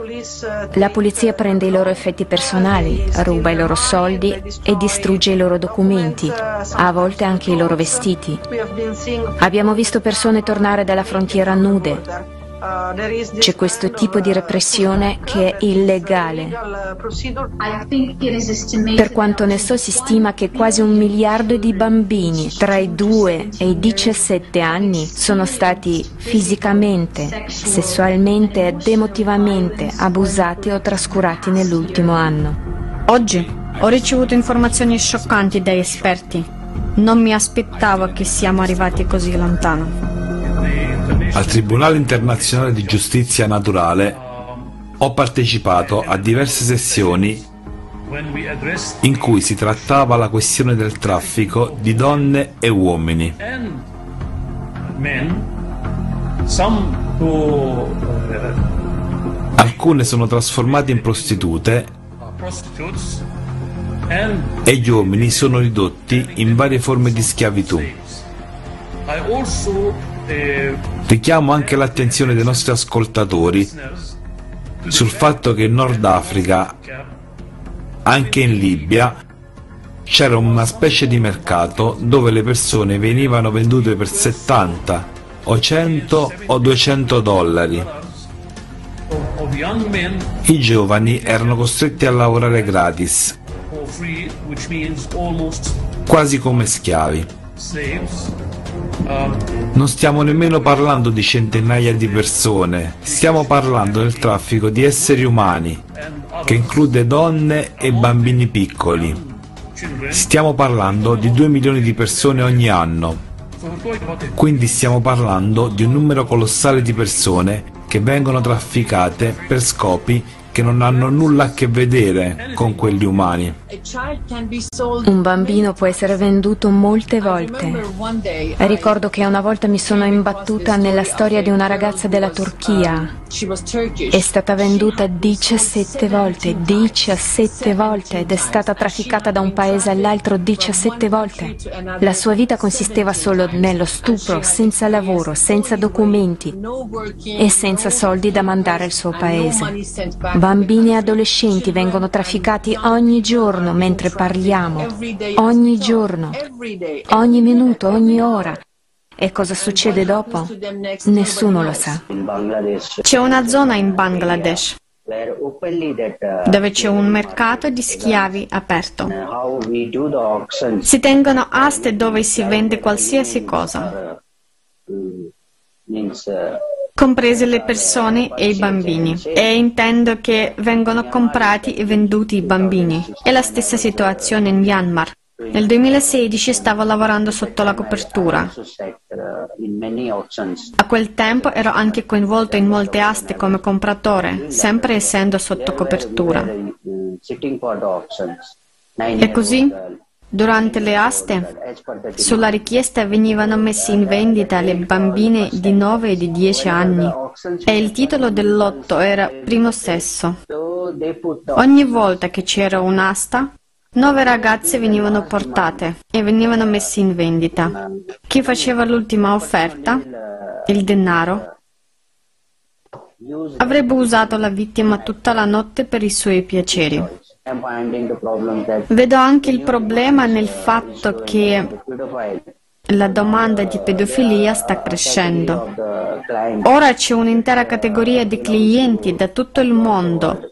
la polizia prende i loro effetti personali, ruba i loro soldi e distrugge i loro documenti, a volte anche i loro vestiti. Abbiamo visto persone tornare dalla frontiera nude. C'è questo tipo di repressione che è illegale. Per quanto ne so, si stima che quasi un miliardo di bambini tra i due e i diciassette anni sono stati fisicamente, sessualmente ed emotivamente abusati o trascurati nell'ultimo anno. Oggi ho ricevuto informazioni scioccanti dai esperti. Non mi aspettavo che siamo arrivati così lontano. Al Tribunale Internazionale di Giustizia Naturale ho partecipato a diverse sessioni in cui si trattava la questione del traffico di donne e uomini. Alcune sono trasformate in prostitute e gli uomini sono ridotti in varie forme di schiavitù. Richiamo anche l'attenzione dei nostri ascoltatori sul fatto che in Nord Africa, anche in Libia, c'era una specie di mercato dove le persone venivano vendute per settanta o cento o duecento dollari. I giovani erano costretti a lavorare gratis, quasi come schiavi. Non stiamo nemmeno parlando di centinaia di persone, stiamo parlando del traffico di esseri umani, che include donne e bambini piccoli. Stiamo parlando di due milioni di persone ogni anno, quindi stiamo parlando di un numero colossale di persone che vengono trafficate per scopi che non hanno nulla a che vedere con quelli umani. Un bambino può essere venduto molte volte. Ricordo che una volta mi sono imbattuta nella storia di una ragazza della Turchia. È stata venduta diciassette volte, diciassette volte, ed è stata trafficata da un paese all'altro diciassette volte. La sua vita consisteva solo nello stupro, senza lavoro, senza documenti e senza soldi da mandare al suo paese. Bambini e adolescenti vengono trafficati ogni giorno mentre parliamo, ogni giorno, ogni minuto, ogni ora. E cosa succede dopo? Nessuno lo sa. C'è una zona in Bangladesh dove c'è un mercato di schiavi aperto. Si tengono aste dove si vende qualsiasi cosa, comprese le persone e i bambini. E intendo che vengono comprati e venduti i bambini. È la stessa situazione in Myanmar. Nel duemilasedici stavo lavorando sotto la copertura. A quel tempo ero anche coinvolto in molte aste come compratore, sempre essendo sotto copertura. E così, durante le aste, sulla richiesta venivano messi in vendita le bambine di nove e di dieci anni e il titolo del lotto era primo sesso. Ogni volta che c'era un'asta, nove ragazze venivano portate e venivano messi in vendita. Chi faceva l'ultima offerta, il denaro, avrebbe usato la vittima tutta la notte per i suoi piaceri. Vedo anche il problema nel fatto che la domanda di pedofilia sta crescendo. Ora c'è un'intera categoria di clienti da tutto il mondo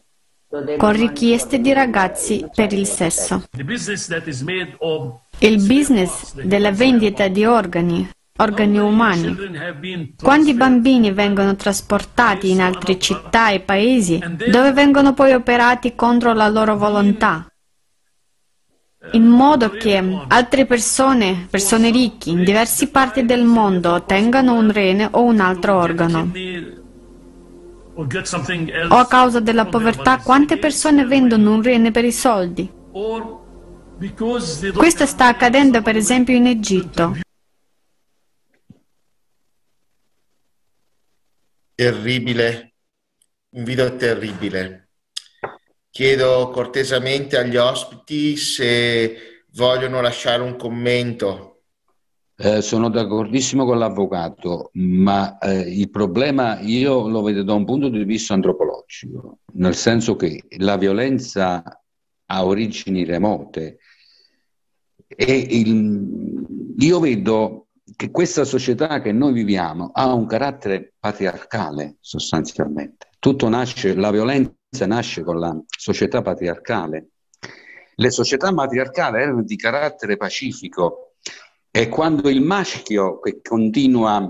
con richieste di ragazzi per il sesso. Il business della vendita di organi, organi umani. Quanti bambini vengono trasportati in altre città e paesi dove vengono poi operati contro la loro volontà, in modo che altre persone, persone ricche in diverse parti del mondo, ottengano un rene o un altro organo. O a causa della povertà, quante persone vendono un rene per i soldi? Questo sta accadendo per esempio in Egitto. Terribile, un video terribile. Chiedo cortesemente agli ospiti se vogliono lasciare un commento. Eh, sono d'accordissimo con l'avvocato, ma eh, il problema io lo vedo da un punto di vista antropologico, nel senso che la violenza ha origini remote e il, io vedo che questa società che noi viviamo ha un carattere patriarcale sostanzialmente. Tutto nasce, la violenza nasce con la società patriarcale. Le società matriarcali erano di carattere pacifico. È quando il maschio che continua,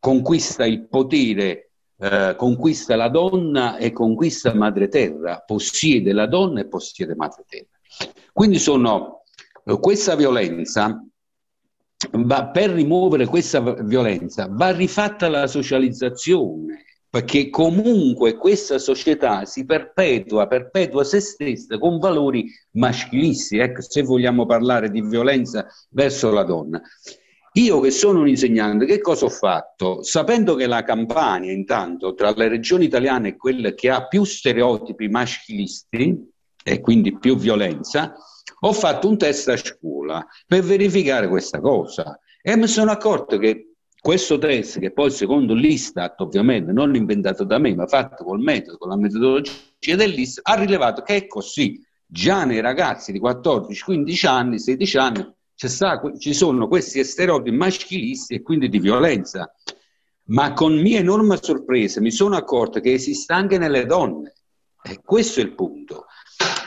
conquista il potere, eh, conquista la donna e conquista madre terra, possiede la donna e possiede madre terra. Quindi sono questa violenza, va, per rimuovere questa violenza va rifatta la socializzazione, perché comunque questa società si perpetua, perpetua se stessa con valori maschilisti, ecco, se vogliamo parlare di violenza verso la donna. Io che sono un insegnante, che cosa ho fatto? Sapendo che la Campania, intanto, tra le regioni italiane è quella che ha più stereotipi maschilisti e quindi più violenza, ho fatto un test a scuola per verificare questa cosa e mi sono accorto che questo test, che poi secondo l'Istat, ovviamente non inventato da me, ma fatto col metodo, con la metodologia dell'Istat, ha rilevato che è così. Già nei ragazzi di quattordici, quindici anni, sedici anni ci, sta, ci sono questi stereotipi maschilisti e quindi di violenza. Ma con mia enorme sorpresa mi sono accorto che esiste anche nelle donne. E questo è il punto.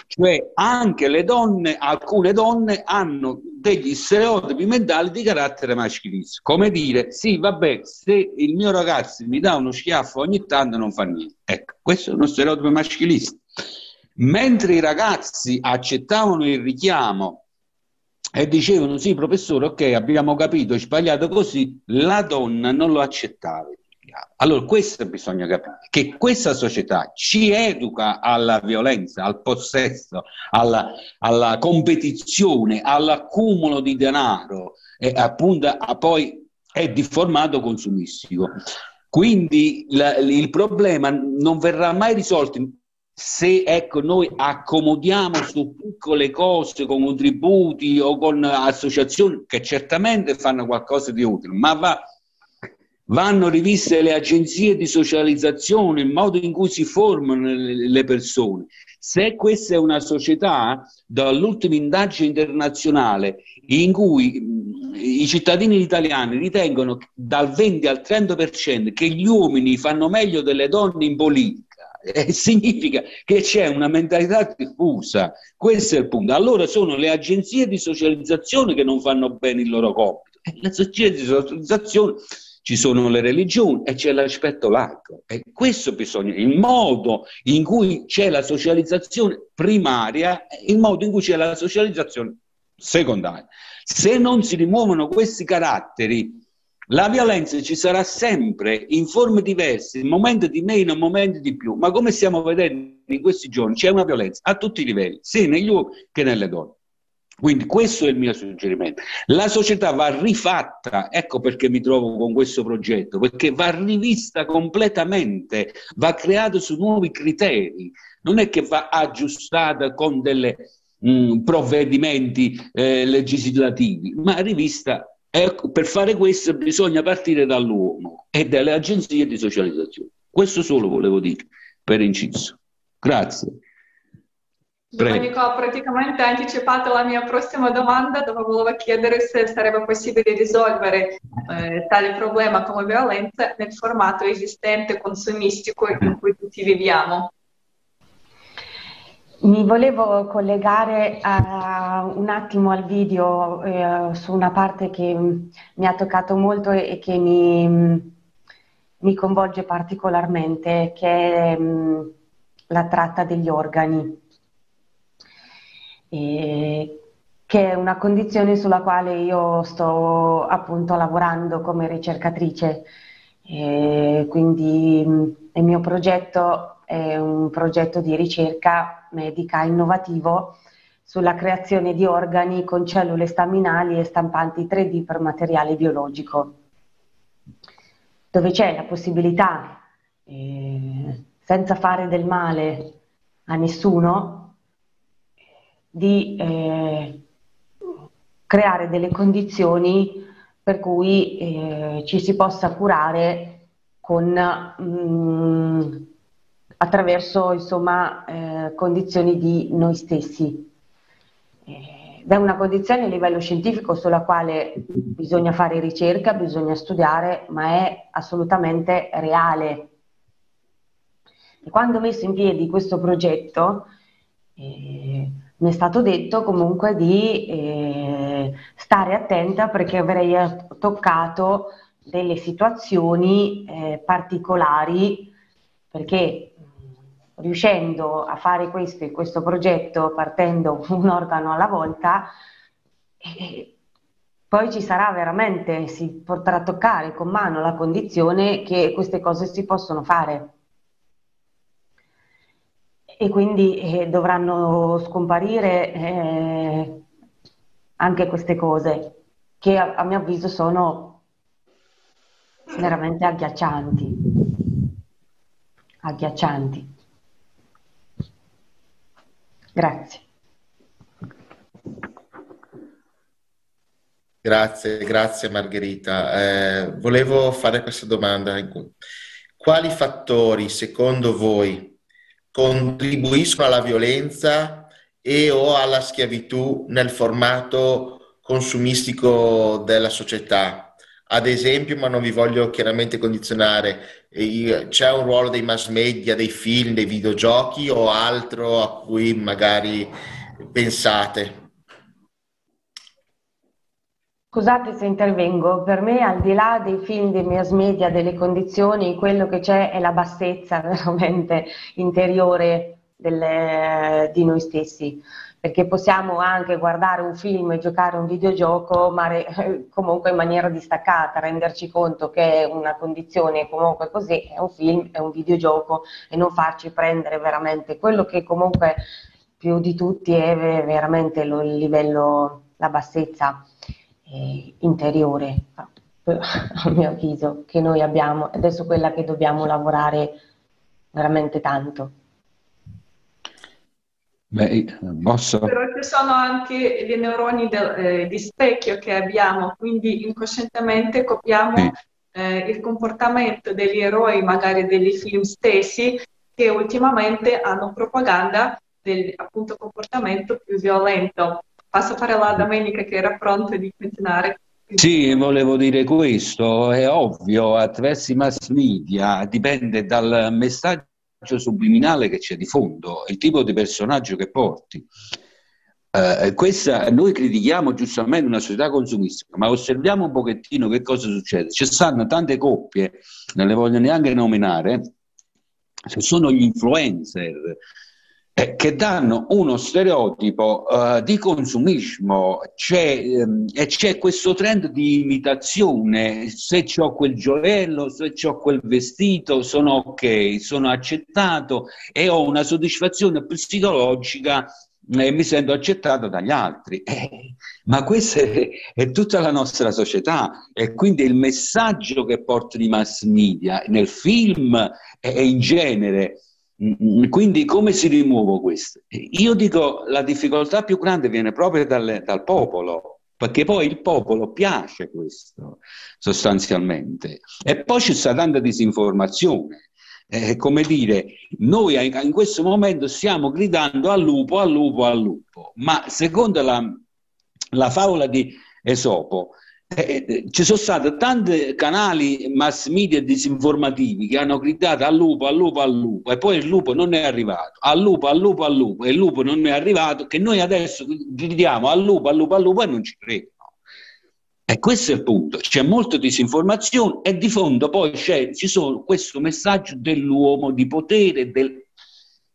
Cioè anche le donne, alcune donne hanno degli stereotipi mentali di carattere maschilista. Come dire, sì vabbè, se il mio ragazzo mi dà uno schiaffo ogni tanto non fa niente. Ecco, questo è uno stereotipo maschilista. Mentre i ragazzi accettavano il richiamo e dicevano sì professore, ok abbiamo capito, è sbagliato così, la donna non lo accettava. Allora questo bisogna capire, che questa società ci educa alla violenza, al possesso, alla, alla competizione, all'accumulo di denaro e appunto a poi è di formato consumistico. Quindi la, il problema non verrà mai risolto se ecco, noi accomodiamo su piccole cose con contributi o con associazioni che certamente fanno qualcosa di utile, ma va... Vanno riviste le agenzie di socializzazione, il modo in cui si formano le persone. Se questa è una società, dall'ultima indagine internazionale, in cui i cittadini italiani ritengono dal venti al trenta per cento che gli uomini fanno meglio delle donne in politica, eh, significa che c'è una mentalità diffusa. Questo è il punto. Allora sono le agenzie di socializzazione che non fanno bene il loro compito. Le agenzie di socializzazione... Ci sono le religioni e c'è l'aspetto laico. E questo bisogna, il modo in cui c'è la socializzazione primaria, il modo in cui c'è la socializzazione secondaria. Se non si rimuovono questi caratteri, la violenza ci sarà sempre in forme diverse, in momenti di meno, in momenti di più. Ma come stiamo vedendo in questi giorni, c'è una violenza a tutti i livelli, sia negli uomini che nelle donne. Quindi questo è il mio suggerimento. La società va rifatta, ecco perché mi trovo con questo progetto, perché va rivista completamente, va creato su nuovi criteri, non è che va aggiustata con delle mh, provvedimenti eh, legislativi, ma rivista. Ecco, per fare questo bisogna partire dall'uomo e dalle agenzie di socializzazione. Questo solo volevo dire, per inciso. Grazie. Domenico ha praticamente anticipato la mia prossima domanda, dove volevo chiedere se sarebbe possibile risolvere eh, tale problema come violenza nel formato esistente consumistico in cui tutti viviamo. Mi volevo collegare uh, un attimo al video uh, su una parte che mi ha toccato molto e che mi, mi coinvolge particolarmente, che è um, la tratta degli organi. E che è una condizione sulla quale io sto appunto lavorando come ricercatrice, e quindi il mio progetto è un progetto di ricerca medica innovativo sulla creazione di organi con cellule staminali e stampanti tre D per materiale biologico, dove c'è la possibilità, eh, senza fare del male a nessuno, di eh, creare delle condizioni per cui eh, ci si possa curare con, mh, attraverso insomma, eh, condizioni di noi stessi. Ed è una condizione a livello scientifico sulla quale bisogna fare ricerca, bisogna studiare, ma è assolutamente reale. E quando ho messo in piedi questo progetto, eh, mi è stato detto comunque di eh, stare attenta, perché avrei toccato delle situazioni eh, particolari, perché riuscendo a fare questo e questo progetto, partendo un organo alla volta, eh, poi ci sarà veramente, si potrà toccare con mano la condizione che queste cose si possono fare. E quindi eh, dovranno scomparire eh, anche queste cose, che a, a mio avviso sono veramente agghiaccianti. Agghiaccianti. Grazie. Grazie, grazie Margherita. Eh, volevo fare questa domanda. Quali fattori, secondo voi, contribuiscono alla violenza e o alla schiavitù nel formato consumistico della società? Ad esempio, ma non vi voglio chiaramente condizionare, c'è un ruolo dei mass media, dei film, dei videogiochi o altro a cui magari pensate? Scusate se intervengo, per me al di là dei film, dei mass media, delle condizioni, quello che c'è è la bassezza veramente interiore delle, di noi stessi, perché possiamo anche guardare un film e giocare un videogioco, ma re, comunque in maniera distaccata, renderci conto che è una condizione comunque così, è un film, è un videogioco, e non farci prendere veramente quello che comunque più di tutti è veramente lo, il livello, la bassezza interiore, a mio avviso, che noi abbiamo, adesso quella che dobbiamo lavorare veramente tanto. Beh, posso? Però ci sono anche gli neuroni del, eh, di specchio che abbiamo, quindi inconscientemente copiamo sì. eh, il comportamento degli eroi magari degli film stessi, che ultimamente hanno propaganda del appunto comportamento più violento. Passo a fare la Domenica, che era pronta di continuare. Sì, volevo dire questo, è ovvio, attraverso i mass media dipende dal messaggio subliminale che c'è di fondo, il tipo di personaggio che porti. Eh, questa, noi critichiamo giustamente una società consumistica, ma osserviamo un pochettino che cosa succede. Ci stanno tante coppie, non le voglio neanche nominare, sono gli influencer, che danno uno stereotipo uh, di consumismo, c'è, um, e c'è questo trend di imitazione, se ho quel gioiello, se ho quel vestito sono ok, sono accettato e ho una soddisfazione psicologica e mi sento accettato dagli altri. Eh, ma questa è, è tutta la nostra società, e quindi il messaggio che portano i mass media nel film e in genere. Quindi come si rimuovono queste? Io dico la difficoltà più grande viene proprio dal, dal popolo, perché poi il popolo piace questo sostanzialmente, e poi ci sta tanta disinformazione, eh, come dire, noi in questo momento stiamo gridando al lupo, al lupo, al lupo, ma secondo la, la favola di Esopo, Eh, ci sono stati tanti canali mass media disinformativi che hanno gridato al lupo, al lupo, al lupo, e poi il lupo non è arrivato, al lupo, al lupo, al lupo, e il lupo non è arrivato, che noi adesso gridiamo al lupo, al lupo, al lupo e non ci credono. E questo è il punto, c'è molta disinformazione e di fondo poi c'è, ci sono questo messaggio dell'uomo di potere, del,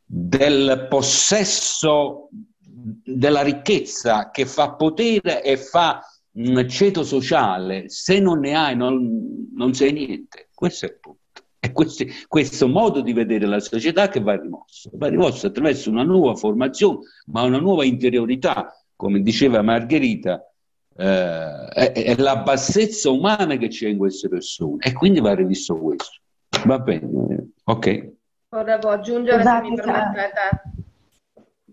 del possesso della ricchezza, che fa potere e fa un ceto sociale, se non ne hai non, non sei niente. Questo è il punto, e questo, questo modo di vedere la società che va rimosso, va rimosso attraverso una nuova formazione, ma una nuova interiorità, come diceva Margherita, eh, è, è la bassezza umana che c'è in queste persone, e quindi va rivisto questo. Va bene, ok. Ora può aggiungere, esatto, se mi permettete.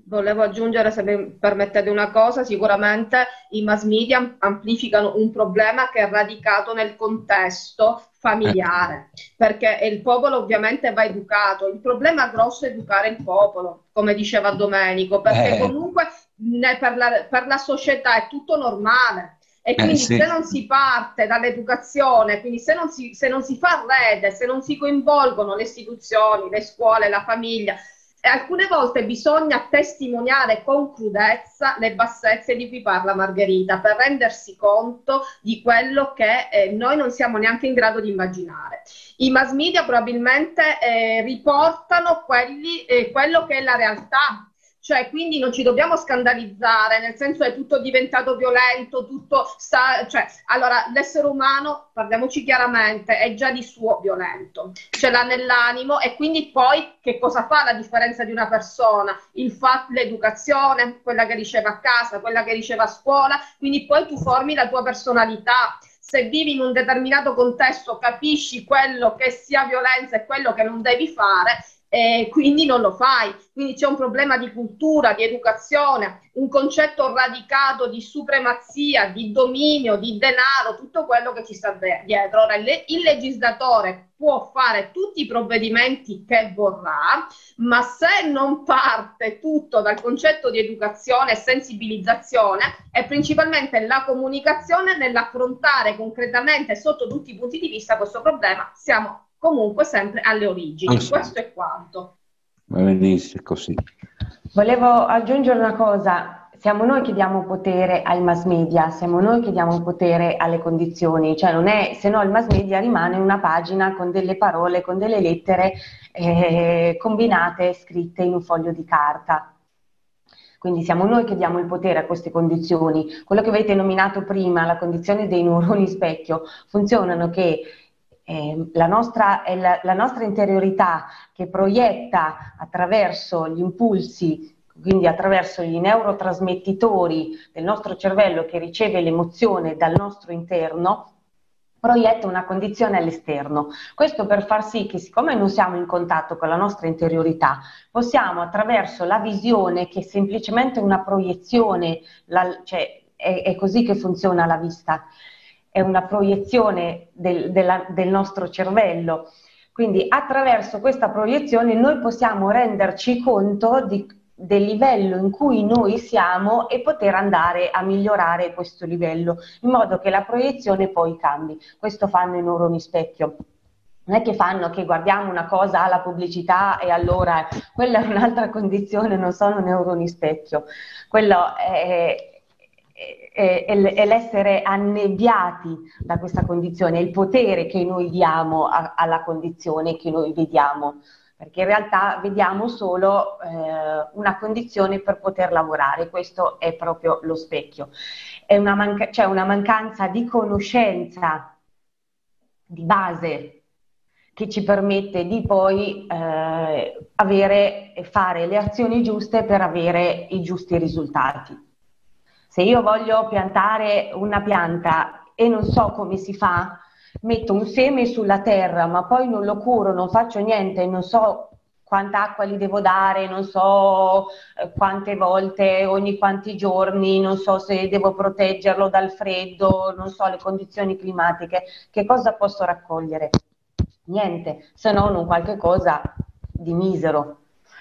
Volevo aggiungere, se mi permettete, una cosa: sicuramente i mass media amplificano un problema che è radicato nel contesto familiare, perché il popolo ovviamente va educato. Il problema grosso è educare il popolo, come diceva Domenico, perché eh. comunque ne, per, la, per la società è tutto normale. E quindi eh, sì. se non si parte dall'educazione, quindi se non, si, se non si fa rete, se non si coinvolgono le istituzioni, le scuole, la famiglia, e alcune volte bisogna testimoniare con crudezza le bassezze di cui parla Margherita per rendersi conto di quello che eh, noi non siamo neanche in grado di immaginare. I mass media probabilmente eh, riportano quelli, eh, quello che è la realtà. Cioè, quindi non ci dobbiamo scandalizzare, nel senso è tutto diventato violento, tutto sta... Cioè, allora, l'essere umano, parliamoci chiaramente, è già di suo violento, ce l'ha nell'animo, e quindi poi che cosa fa la differenza di una persona? Il fatto, l'educazione, quella che riceve a casa, quella che riceve a scuola, quindi poi tu formi la tua personalità. Se vivi in un determinato contesto capisci quello che sia violenza e quello che non devi fare, e quindi non lo fai. Quindi c'è un problema di cultura, di educazione, un concetto radicato di supremazia, di dominio, di denaro, tutto quello che ci sta dietro. Ora, il legislatore può fare tutti i provvedimenti che vorrà, ma se non parte tutto dal concetto di educazione e sensibilizzazione, è principalmente la comunicazione nell'affrontare concretamente sotto tutti i punti di vista questo problema, siamo comunque sempre alle origini. Esatto. Questo è quanto. Va benissimo così. Volevo aggiungere una cosa: siamo noi che diamo potere ai mass media, siamo noi che diamo potere alle condizioni, cioè non è, se no il mass media rimane una pagina con delle parole, con delle lettere eh, combinate, scritte in un foglio di carta. Quindi siamo noi che diamo il potere a queste condizioni. Quello che avete nominato prima, la condizione dei neuroni specchio, funzionano che Eh, la, nostra, è la, la nostra interiorità che proietta attraverso gli impulsi, quindi attraverso gli neurotrasmettitori del nostro cervello che riceve l'emozione dal nostro interno, proietta una condizione all'esterno. Questo per far sì che, siccome non siamo in contatto con la nostra interiorità, possiamo attraverso la visione, che è semplicemente una proiezione, la, cioè è, è così che funziona la vista, è una proiezione del, della, del nostro cervello, quindi attraverso questa proiezione noi possiamo renderci conto di, del livello in cui noi siamo e poter andare a migliorare questo livello, in modo che la proiezione poi cambi. Questo fanno i neuroni specchio. Non è che fanno che guardiamo una cosa alla pubblicità e allora quella è un'altra condizione, non sono neuroni specchio. Quello è... è l'essere annebbiati da questa condizione, il potere che noi diamo a, alla condizione che noi vediamo, perché in realtà vediamo solo eh, una condizione per poter lavorare. Questo è proprio lo specchio. C'è una, manca- cioè una mancanza di conoscenza di base che ci permette di poi eh, avere e fare le azioni giuste per avere i giusti risultati. Se io voglio piantare una pianta e non so come si fa, metto un seme sulla terra ma poi non lo curo, non faccio niente, non so quanta acqua gli devo dare, non so quante volte, ogni quanti giorni, non so se devo proteggerlo dal freddo, non so le condizioni climatiche, che cosa posso raccogliere? Niente, se non un qualche cosa di misero,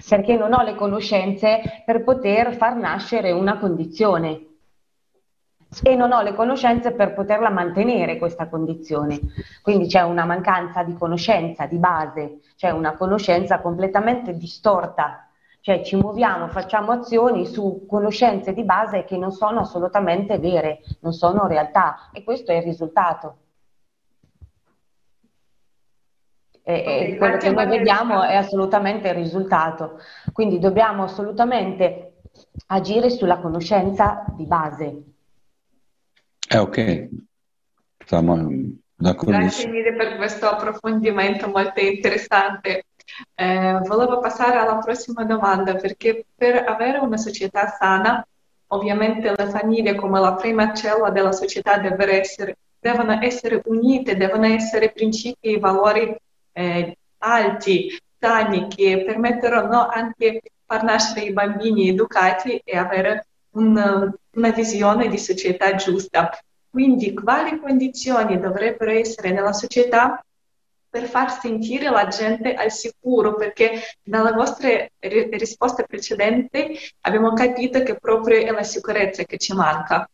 perché non ho le conoscenze per poter far nascere una condizione. E non ho le conoscenze per poterla mantenere questa condizione. Quindi c'è una mancanza di conoscenza di base, c'è una conoscenza completamente distorta, cioè ci muoviamo, facciamo azioni su conoscenze di base che non sono assolutamente vere, non sono realtà, e questo è il risultato. E, e quello che noi vediamo è assolutamente il risultato. Quindi dobbiamo assolutamente agire sulla conoscenza di base. Eh, ok, siamo d'accordo. Grazie mille per questo approfondimento molto interessante. Eh, volevo passare alla prossima domanda, perché per avere una società sana, ovviamente la famiglia come la prima cella della società deve essere, devono essere unite, devono essere principi e valori eh, alti, sani, che permetteranno anche far nascere i bambini educati e avere una, una visione di società giusta. Quindi quali condizioni dovrebbero essere nella società per far sentire la gente al sicuro? Perché dalla vostra risposta precedente abbiamo capito che proprio è la sicurezza che ci manca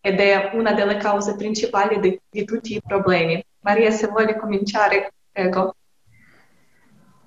ed è una delle cause principali di, di tutti i problemi. Maria, se vuole cominciare, prego.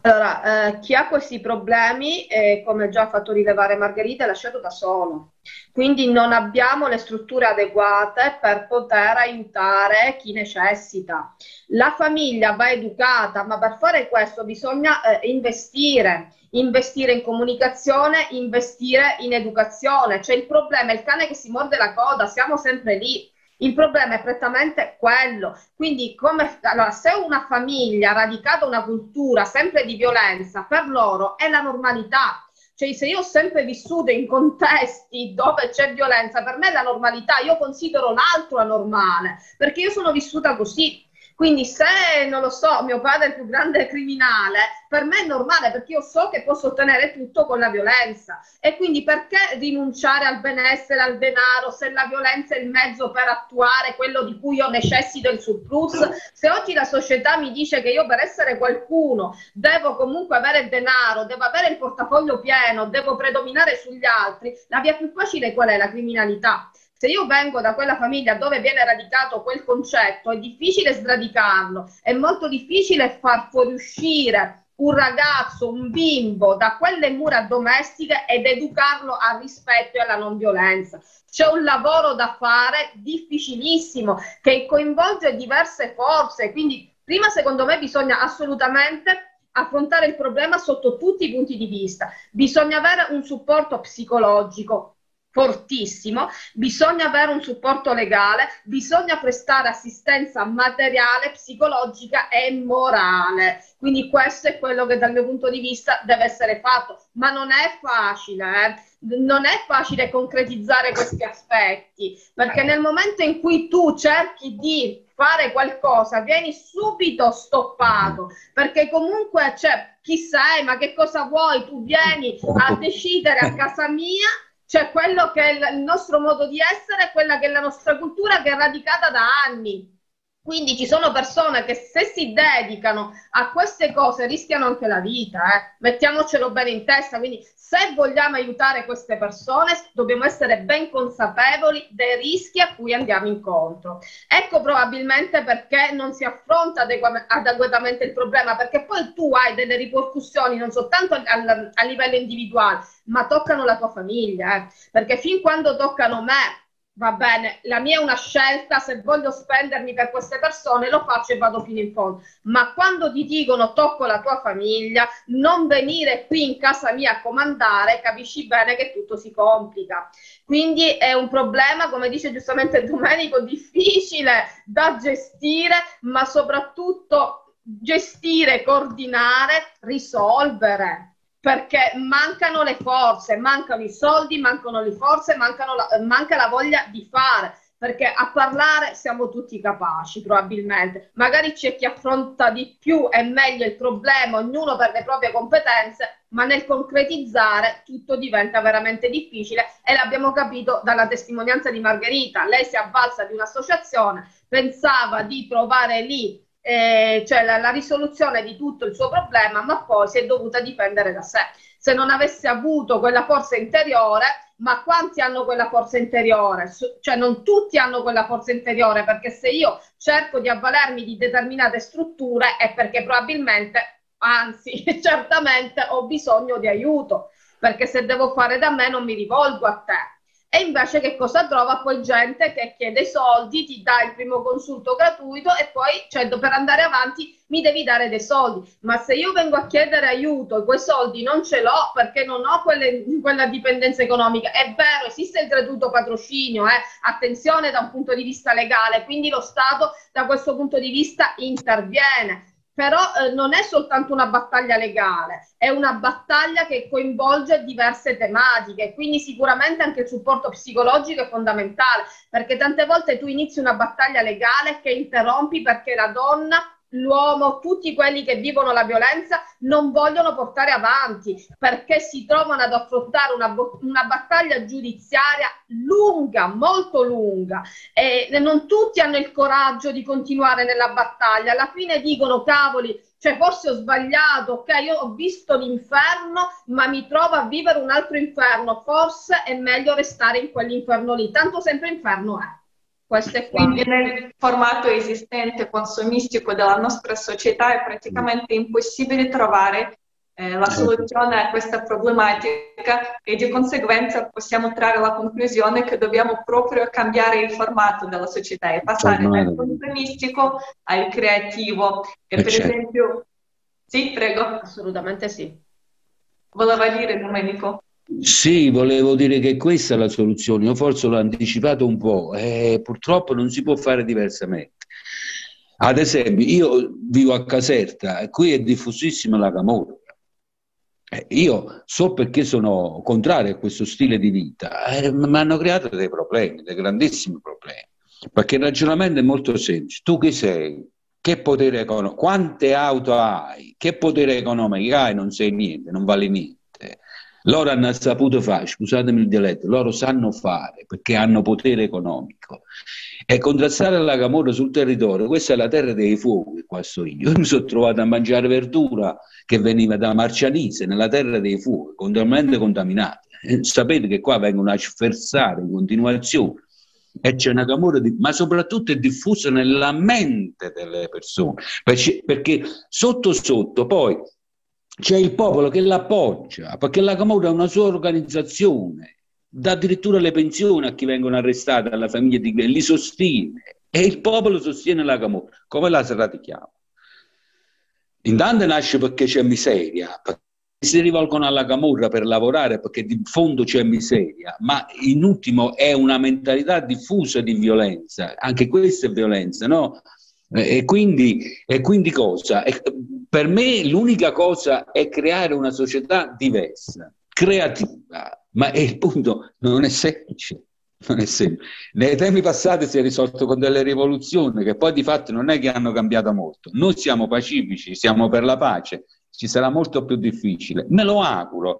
Allora, eh, chi ha questi problemi, eh, come già ha fatto rilevare Margherita, è lasciato da solo. Quindi non abbiamo le strutture adeguate per poter aiutare chi necessita. La famiglia va educata, ma per fare questo bisogna eh, investire, investire in comunicazione, investire in educazione. Cioè il problema è il cane che si morde la coda, siamo sempre lì. Il problema è prettamente quello. Quindi come, allora, se una famiglia ha radicato una cultura sempre di violenza, per loro è la normalità. Cioè se io ho sempre vissuto in contesti dove c'è violenza, per me è la normalità, io considero l'altro anormale, perché io sono vissuta così. Quindi se, non lo so, mio padre è il più grande criminale, per me è normale perché io so che posso ottenere tutto con la violenza. E quindi perché rinunciare al benessere, al denaro, se la violenza è il mezzo per attuare quello di cui io necessito, il surplus? Se oggi la società mi dice che io per essere qualcuno devo comunque avere denaro, devo avere il portafoglio pieno, devo predominare sugli altri, la via più facile qual è? La criminalità. Se io vengo da quella famiglia dove viene radicato quel concetto, è difficile sradicarlo, è molto difficile far fuoriuscire un ragazzo, un bimbo da quelle mura domestiche ed educarlo al rispetto e alla non violenza. C'è un lavoro da fare difficilissimo che coinvolge diverse forze, quindi prima secondo me bisogna assolutamente affrontare il problema sotto tutti i punti di vista, bisogna avere un supporto psicologico fortissimo, bisogna avere un supporto legale, bisogna prestare assistenza materiale, psicologica e morale. Quindi questo è quello che dal mio punto di vista deve essere fatto, ma non è facile, eh? Non è facile concretizzare questi aspetti, perché nel momento in cui tu cerchi di fare qualcosa, vieni subito stoppato, perché comunque c'è, cioè, chi sei, ma che cosa vuoi, tu vieni a decidere a casa mia. Cioè quello che è il nostro modo di essere, quella che è la nostra cultura che è radicata da anni. Quindi ci sono persone che se si dedicano a queste cose rischiano anche la vita, eh? Mettiamocelo bene in testa. Quindi se vogliamo aiutare queste persone dobbiamo essere ben consapevoli dei rischi a cui andiamo incontro. Ecco probabilmente perché non si affronta adegu- adeguatamente il problema, perché poi tu hai delle ripercussioni non soltanto a, a livello individuale, ma toccano la tua famiglia, eh? Perché fin quando toccano me, va bene, la mia è una scelta, se voglio spendermi per queste persone lo faccio e vado fino in fondo, ma quando ti dicono tocco la tua famiglia, non venire qui in casa mia a comandare, capisci bene che tutto si complica. Quindi è un problema, come dice giustamente Domenico, difficile da gestire, ma soprattutto gestire, coordinare, risolvere. Perché mancano le forze, mancano i soldi, mancano le forze, mancano la, manca la voglia di fare, perché a parlare siamo tutti capaci probabilmente. Magari c'è chi affronta di più e meglio il problema, ognuno per le proprie competenze, ma nel concretizzare tutto diventa veramente difficile e l'abbiamo capito dalla testimonianza di Margherita. Lei si è avvalsa di un'associazione, pensava di trovare lì Eh, cioè la, la risoluzione di tutto il suo problema, ma poi si è dovuta difendere da sé. Se non avesse avuto quella forza interiore, ma quanti hanno quella forza interiore? Su, cioè non tutti hanno quella forza interiore, perché se io cerco di avvalermi di determinate strutture è perché probabilmente, anzi certamente, ho bisogno di aiuto, perché se devo fare da me non mi rivolgo a te. E invece che cosa trova? Poi gente che chiede soldi, ti dà il primo consulto gratuito e poi, cioè, per andare avanti mi devi dare dei soldi. Ma se io vengo a chiedere aiuto e quei soldi non ce l'ho perché non ho quelle, quella dipendenza economica, è vero, esiste il gratuito patrocinio, eh? Attenzione da un punto di vista legale, quindi lo Stato da questo punto di vista interviene. Però eh, non è soltanto una battaglia legale, è una battaglia che coinvolge diverse tematiche, quindi sicuramente anche il supporto psicologico è fondamentale, perché tante volte tu inizi una battaglia legale che interrompi perché la donna l'uomo, tutti quelli che vivono la violenza non vogliono portare avanti, perché si trovano ad affrontare una, una battaglia giudiziaria lunga, molto lunga, e non tutti hanno il coraggio di continuare nella battaglia. Alla fine dicono: cavoli, cioè forse ho sbagliato, ok, io ho visto l'inferno, ma mi trovo a vivere un altro inferno, forse è meglio restare in quell'inferno lì, tanto sempre inferno è. Queste qua. Quindi nel formato esistente consumistico della nostra società è praticamente impossibile trovare eh, la soluzione a questa problematica, e di conseguenza possiamo trarre la conclusione che dobbiamo proprio cambiare il formato della società e passare dal consumistico al creativo. E per esempio... Sì, prego. Assolutamente sì. Voleva dire, Domenico. Sì, volevo dire che questa è la soluzione. Io forse l'ho anticipato un po', eh, purtroppo non si può fare diversamente. Ad esempio, io vivo a Caserta e qui è diffusissima la camorra. Eh, io so perché sono contrario a questo stile di vita, eh, mi hanno creato dei problemi, dei grandissimi problemi, perché il ragionamento è molto semplice. Tu chi sei? Che potere economico? Quante auto hai? Che potere economico hai? Non sei niente, non vale niente. Loro hanno saputo fare, scusatemi il dialetto, loro sanno fare perché hanno potere economico. E contrastare la camorra sul territorio, questa è la terra dei fuochi, qua sto io. Io mi sono trovato a mangiare verdura che veniva da Marcianise, nella terra dei fuochi, continuamente contaminata. E sapete che qua vengono a sferzare in continuazione. E c'è una camorra, di... ma soprattutto è diffusa nella mente delle persone, perché, perché sotto sotto poi... c'è il popolo che l'appoggia, perché la camorra è una sua organizzazione, dà addirittura le pensioni a chi vengono arrestati, alla famiglia di chi li sostiene, e il popolo sostiene la camorra, come la sradichiamo. Intanto nasce perché c'è miseria, perché si rivolgono alla camorra per lavorare, perché di fondo c'è miseria, ma in ultimo è una mentalità diffusa di violenza, anche questa è violenza, no? E quindi, e quindi cosa? E per me l'unica cosa è creare una società diversa, creativa, ma il punto non è semplice, non è semplice. Nei temi passati si è risolto con delle rivoluzioni che poi di fatto non è che hanno cambiato molto. Noi siamo pacifici, siamo per la pace, ci sarà molto più difficile, me lo auguro,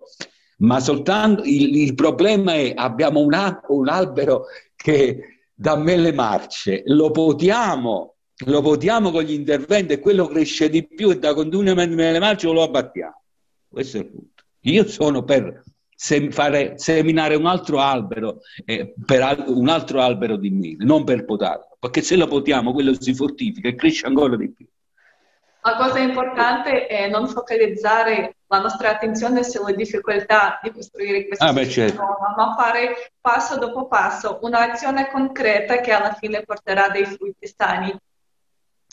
ma soltanto il, il problema è abbiamo un, un albero che dà mille marce, lo potiamo. Lo votiamo con gli interventi e quello cresce di più, e da continuamente nelle marce lo abbattiamo. Questo è il punto. Io sono per sem fare, seminare un altro albero, eh, per al un altro albero di miele, non per potarlo, perché se lo potiamo quello si fortifica e cresce ancora di più. La cosa importante è non focalizzare la nostra attenzione sulla difficoltà di costruire questa ah, beh, certo. nuova, ma fare passo dopo passo un'azione concreta che alla fine porterà dei frutti sani.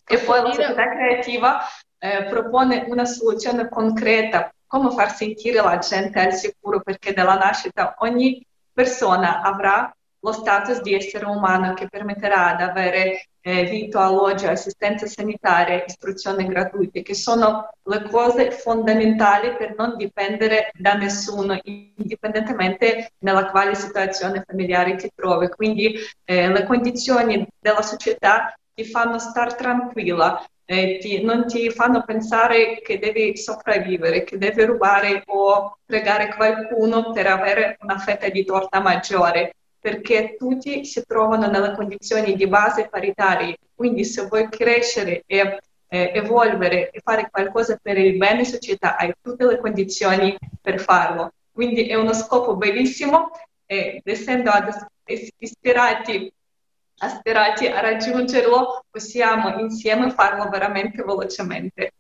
E poi la società creativa eh, propone una soluzione concreta, come far sentire la gente al sicuro, perché dalla nascita ogni persona avrà lo status di essere umano che permetterà di avere eh, vitto, alloggio, assistenza sanitaria, istruzione gratuita, che sono le cose fondamentali per non dipendere da nessuno, indipendentemente dalla quale situazione familiare ti trovi. Quindi eh, le condizioni della società ti fanno stare tranquilla, eh, ti, non ti fanno pensare che devi sopravvivere, che devi rubare o pregare qualcuno per avere una fetta di torta maggiore, perché tutti si trovano nelle condizioni di base paritarie. Quindi se vuoi crescere e eh, evolvere e fare qualcosa per il bene della società, hai tutte le condizioni per farlo. Quindi è uno scopo bellissimo, eh, essendo ad, ispirati aspirati a raggiungerlo, possiamo insieme farlo veramente velocemente.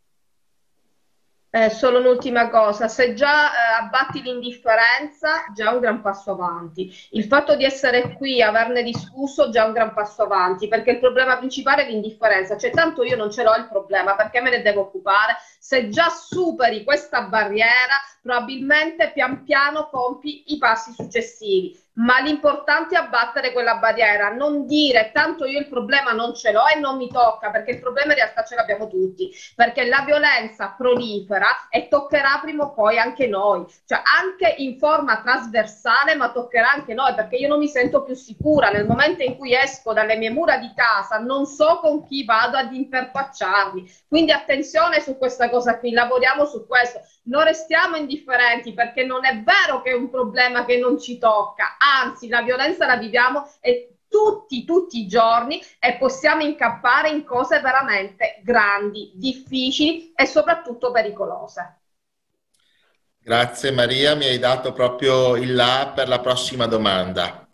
Eh, solo un'ultima cosa, se già eh, abbatti l'indifferenza, già un gran passo avanti. Il fatto di essere qui, averne discusso, già un gran passo avanti, perché il problema principale è l'indifferenza, cioè tanto io non ce l'ho il problema, perché me ne devo occupare, Se già superi questa barriera, probabilmente pian piano compi i passi successivi. Ma l'importante è abbattere quella barriera, non dire tanto io il problema non ce l'ho e non mi tocca, perché il problema in realtà ce l'abbiamo tutti, perché la violenza prolifera e toccherà prima o poi anche noi, cioè anche in forma trasversale, ma toccherà anche noi, perché io non mi sento più sicura nel momento in cui esco dalle mie mura di casa, non so con chi vado ad interfacciarmi. Quindi attenzione su questa cosa qui, lavoriamo su questo, non restiamo indifferenti, perché non è vero che è un problema che non ci tocca. Anzi, la violenza la viviamo e tutti, tutti i giorni, e possiamo incappare in cose veramente grandi, difficili e soprattutto pericolose. Grazie Maria, mi hai dato proprio il là per la prossima domanda.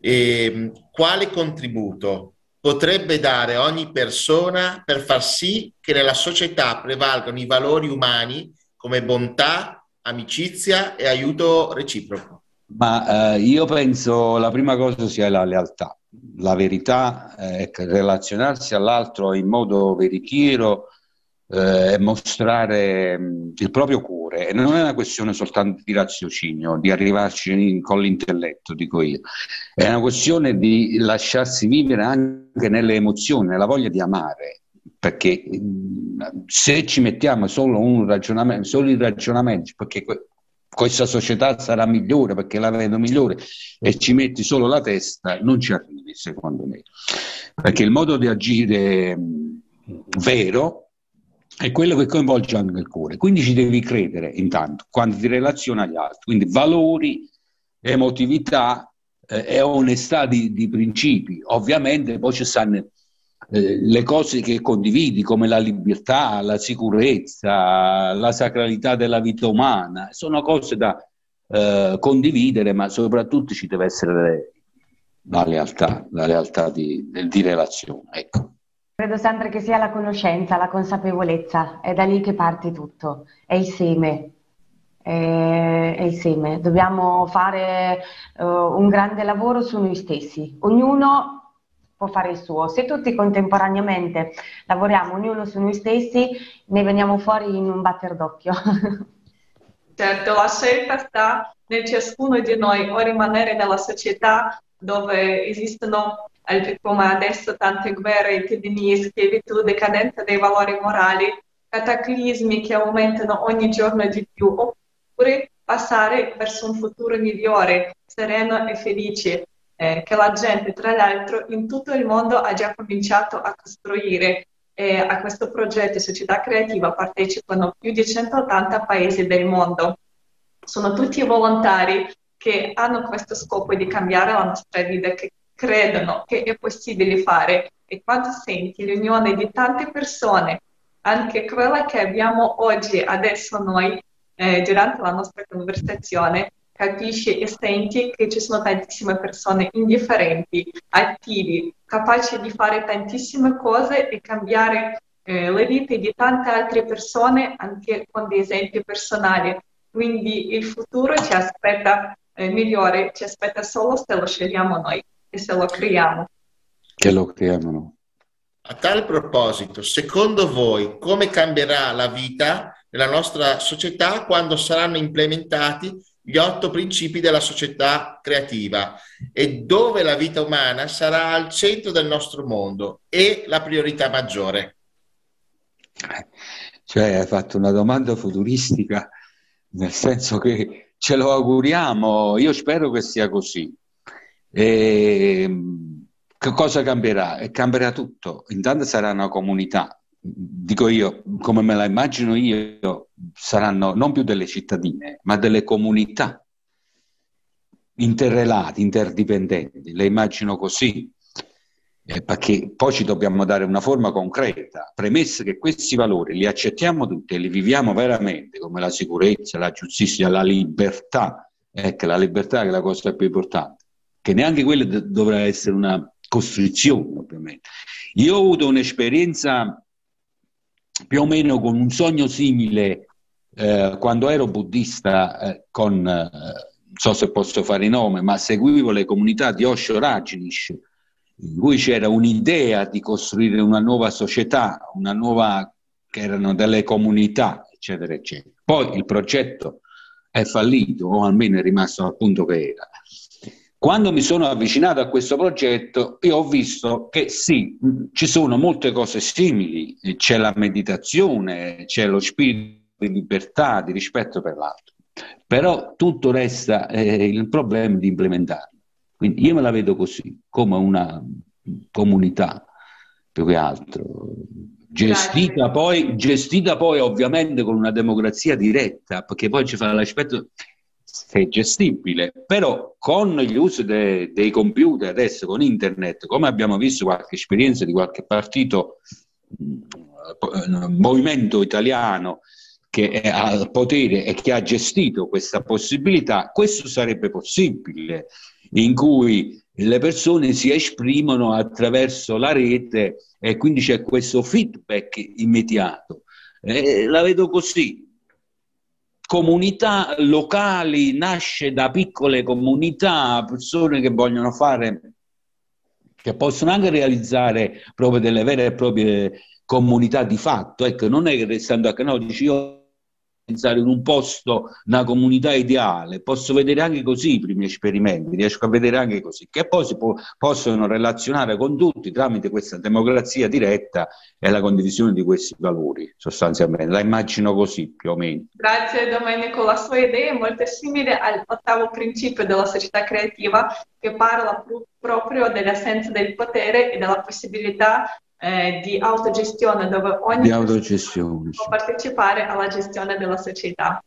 E, quale contributo potrebbe dare ogni persona per far sì che nella società prevalgano i valori umani come bontà, amicizia e aiuto reciproco? Ma eh, io penso la prima cosa sia la lealtà, la verità, eh, relazionarsi all'altro in modo veritiero eh, e mostrare mh, il proprio cuore. E non è una questione soltanto di raziocinio, di arrivarci in, con l'intelletto, dico io. È una questione di lasciarsi vivere anche nelle emozioni, nella voglia di amare. Perché mh, se ci mettiamo solo un ragionamento, solo il ragionamento, perché questa società sarà migliore perché la vedo migliore, e ci metti solo la testa, non ci arrivi, secondo me. Perché il modo di agire vero è quello che coinvolge anche il cuore. Quindi ci devi credere intanto, quando ti relazioni agli altri. Quindi valori, emotività eh, e onestà di, di principi. Ovviamente poi ci stanno eh, le cose che condividi, come la libertà, la sicurezza, la sacralità della vita umana, sono cose da eh, condividere, ma soprattutto ci deve essere la lealtà, la lealtà di, di relazione. Ecco. Credo sempre che sia la conoscenza, la consapevolezza, è da lì che parte tutto, è il seme. È il seme. Dobbiamo fare uh, un grande lavoro su noi stessi, ognuno può fare il suo. Se tutti contemporaneamente lavoriamo ognuno su noi stessi, ne veniamo fuori in un batter d'occhio. Certo, la scelta sta nel ciascuno di noi, o rimanere nella società dove esistono, come adesso, tante guerre, epidemie, schiavitù, decadenza dei valori morali, cataclismi che aumentano ogni giorno di più, oppure passare verso un futuro migliore, sereno e felice, che la gente, tra l'altro, in tutto il mondo ha già cominciato a costruire. E a questo progetto Società Creativa partecipano più di centottanta paesi del mondo. Sono tutti volontari che hanno questo scopo di cambiare la nostra vita, che credono che è possibile fare. E quando senti l'unione di tante persone, anche quella che abbiamo oggi, adesso noi, eh, durante la nostra conversazione, capisci e senti che ci sono tantissime persone indifferenti, attivi, capaci di fare tantissime cose e cambiare eh, le vite di tante altre persone, anche con dei esempi personali. Quindi il futuro ci aspetta eh, migliore, ci aspetta solo se lo scegliamo noi e se lo creiamo. Che lo creiamo noi. A tal proposito, secondo voi come cambierà la vita della nostra società quando saranno implementati gli otto principi della società creativa, e dove la vita umana sarà al centro del nostro mondo e la priorità maggiore? Cioè, hai fatto una domanda futuristica, nel senso che ce lo auguriamo, io spero che sia così. E che cosa cambierà? E cambierà tutto. Intanto sarà una comunità, dico io, come me la immagino io, saranno non più delle cittadine, ma delle comunità interrelate, interdipendenti, le immagino così, eh, perché poi ci dobbiamo dare una forma concreta, premessa che questi valori li accettiamo tutti e li viviamo veramente, come la sicurezza, la giustizia, la libertà, ecco, la libertà è la cosa più importante, che neanche quella dovrà essere una costrizione, ovviamente. Io ho avuto un'esperienza più o meno con un sogno simile eh, quando ero buddista, eh, con, eh, non so se posso fare il nome, ma seguivo le comunità di Osho Rajneesh, in cui c'era un'idea di costruire una nuova società, una nuova che erano delle comunità, eccetera, eccetera. Poi il progetto è fallito, o almeno è rimasto al punto che era. Quando mi sono avvicinato a questo progetto, io ho visto che sì, ci sono molte cose simili, c'è la meditazione, c'è lo spirito di libertà, di rispetto per l'altro, però tutto resta eh, il problema di implementarlo. Quindi io me la vedo così, come una comunità più che altro, gestita poi, gestita poi ovviamente con una democrazia diretta, perché poi ci fa l'aspetto... è gestibile, però con gli usi de, dei computer adesso, con internet, come abbiamo visto qualche esperienza di qualche partito, movimento italiano che è al potere e che ha gestito questa possibilità, questo sarebbe possibile, in cui le persone si esprimono attraverso la rete e quindi c'è questo feedback immediato. Eh, la vedo così. Comunità locali, nasce da piccole comunità, persone che vogliono fare, che possono anche realizzare proprio delle vere e proprie comunità di fatto. Ecco, non è che restando a no, dici io voglio pensare in un posto, una comunità ideale, posso vedere anche così i primi esperimenti, riesco a vedere anche così, che poi si può, possono relazionare con tutti tramite questa democrazia diretta e la condivisione di questi valori, sostanzialmente. La immagino così, più o meno. Grazie Domenico, la sua idea è molto simile all'ottavo principio della società creativa, che parla proprio dell'assenza del potere e della possibilità eh, di autogestione, dove ogni autogestione può partecipare alla gestione della società.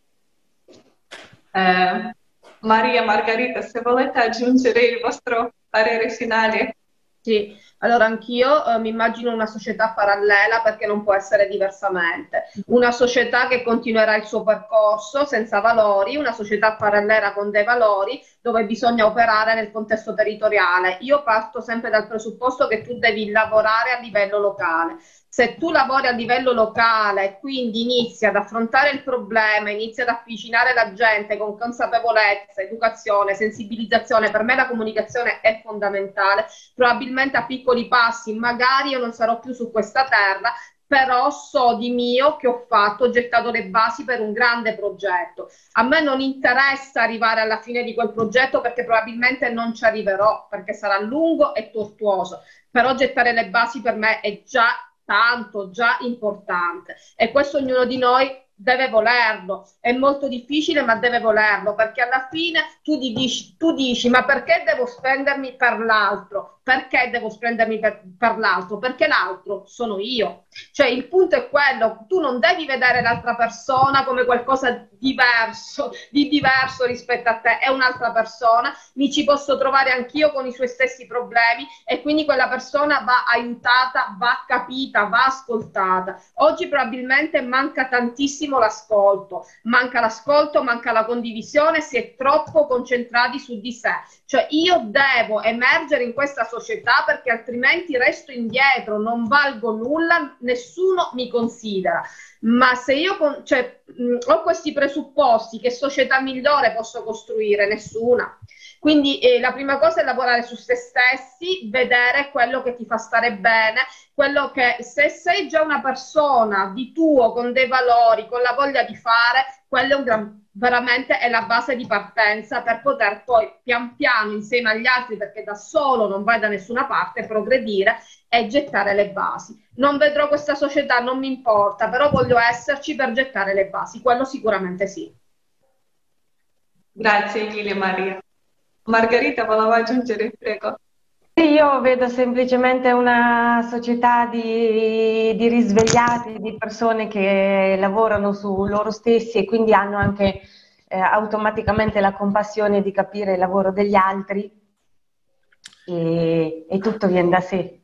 Eh, Maria, Margherita, se volete aggiungere il vostro parere finale. Sì, allora anch'io eh, mi immagino una società parallela, perché non può essere diversamente. Una società che continuerà il suo percorso senza valori, una società parallela con dei valori dove bisogna operare nel contesto territoriale. Io parto sempre dal presupposto che tu devi lavorare a livello locale. Se tu lavori a livello locale, quindi inizi ad affrontare il problema, inizi ad avvicinare la gente con consapevolezza, educazione, sensibilizzazione, per me la comunicazione è fondamentale, probabilmente a piccoli passi, magari io non sarò più su questa terra, però so di mio che ho fatto, ho gettato le basi per un grande progetto. A me non interessa arrivare alla fine di quel progetto, perché probabilmente non ci arriverò, perché sarà lungo e tortuoso, però gettare le basi per me è già tanto, già importante, e questo ognuno di noi deve volerlo. È molto difficile, ma deve volerlo, perché alla fine tu dici, tu dici ma perché devo spendermi per l'altro? Perché devo spendermi per, per l'altro? Perché l'altro sono io. Cioè il punto è quello, tu non devi vedere l'altra persona come qualcosa diverso, di diverso rispetto a te, è un'altra persona, mi ci posso trovare anch'io con i suoi stessi problemi, e quindi quella persona va aiutata, va capita, va ascoltata. Oggi probabilmente manca tantissimo l'ascolto, manca l'ascolto, manca la condivisione, si è troppo concentrati su di sé. Cioè io devo emergere in questa società, perché altrimenti resto indietro, non valgo nulla, nessuno mi considera. Ma se io con, cioè, mh, ho questi presupposti, che società migliore posso costruire? Nessuna. Quindi eh, la prima cosa è lavorare su se stessi, vedere quello che ti fa stare bene, quello che, se sei già una persona di tuo, con dei valori, con la voglia di fare, quello è un gran, veramente è la base di partenza per poter poi pian piano insieme agli altri, perché da solo non vai da nessuna parte, progredire e gettare le basi. Non vedrò questa società, non mi importa, però voglio esserci per gettare le basi, quello sicuramente sì. Grazie mille Maria. Margherita, voleva aggiungere, prego. Sì, io vedo semplicemente una società di, di risvegliati, di persone che lavorano su loro stessi e quindi hanno anche eh, automaticamente la compassione di capire il lavoro degli altri, e, e tutto viene da sé.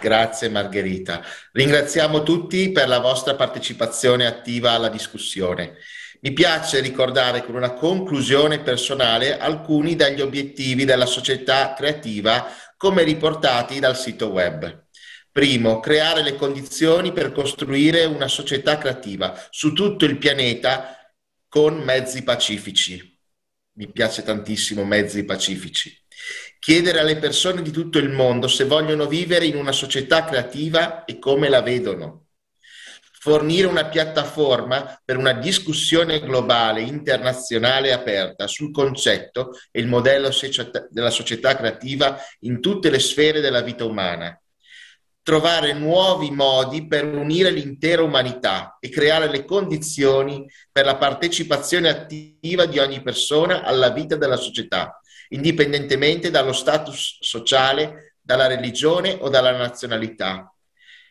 Grazie Margherita. Ringraziamo tutti per la vostra partecipazione attiva alla discussione. Mi piace ricordare con una conclusione personale alcuni degli obiettivi della società creativa come riportati dal sito web. Primo, creare le condizioni per costruire una società creativa su tutto il pianeta con mezzi pacifici. Mi piace tantissimo mezzi pacifici. Chiedere alle persone di tutto il mondo se vogliono vivere in una società creativa e come la vedono. fornire una piattaforma per una discussione globale, internazionale aperta sul concetto e il modello della società creativa in tutte le sfere della vita umana. Trovare nuovi modi per unire l'intera umanità e creare le condizioni per la partecipazione attiva di ogni persona alla vita della società, indipendentemente dallo status sociale, dalla religione o dalla nazionalità.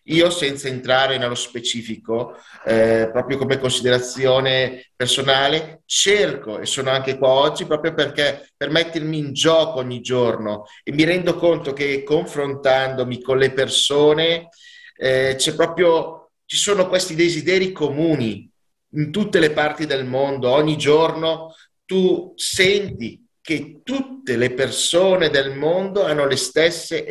Io, senza entrare nello specifico, eh, proprio come considerazione personale, cerco, e sono anche qua oggi, proprio perché per mettermi in gioco ogni giorno, e mi rendo conto che confrontandomi con le persone eh, c'è proprio, ci sono questi desideri comuni in tutte le parti del mondo. Ogni giorno tu senti che tutte le persone del mondo hanno le stesse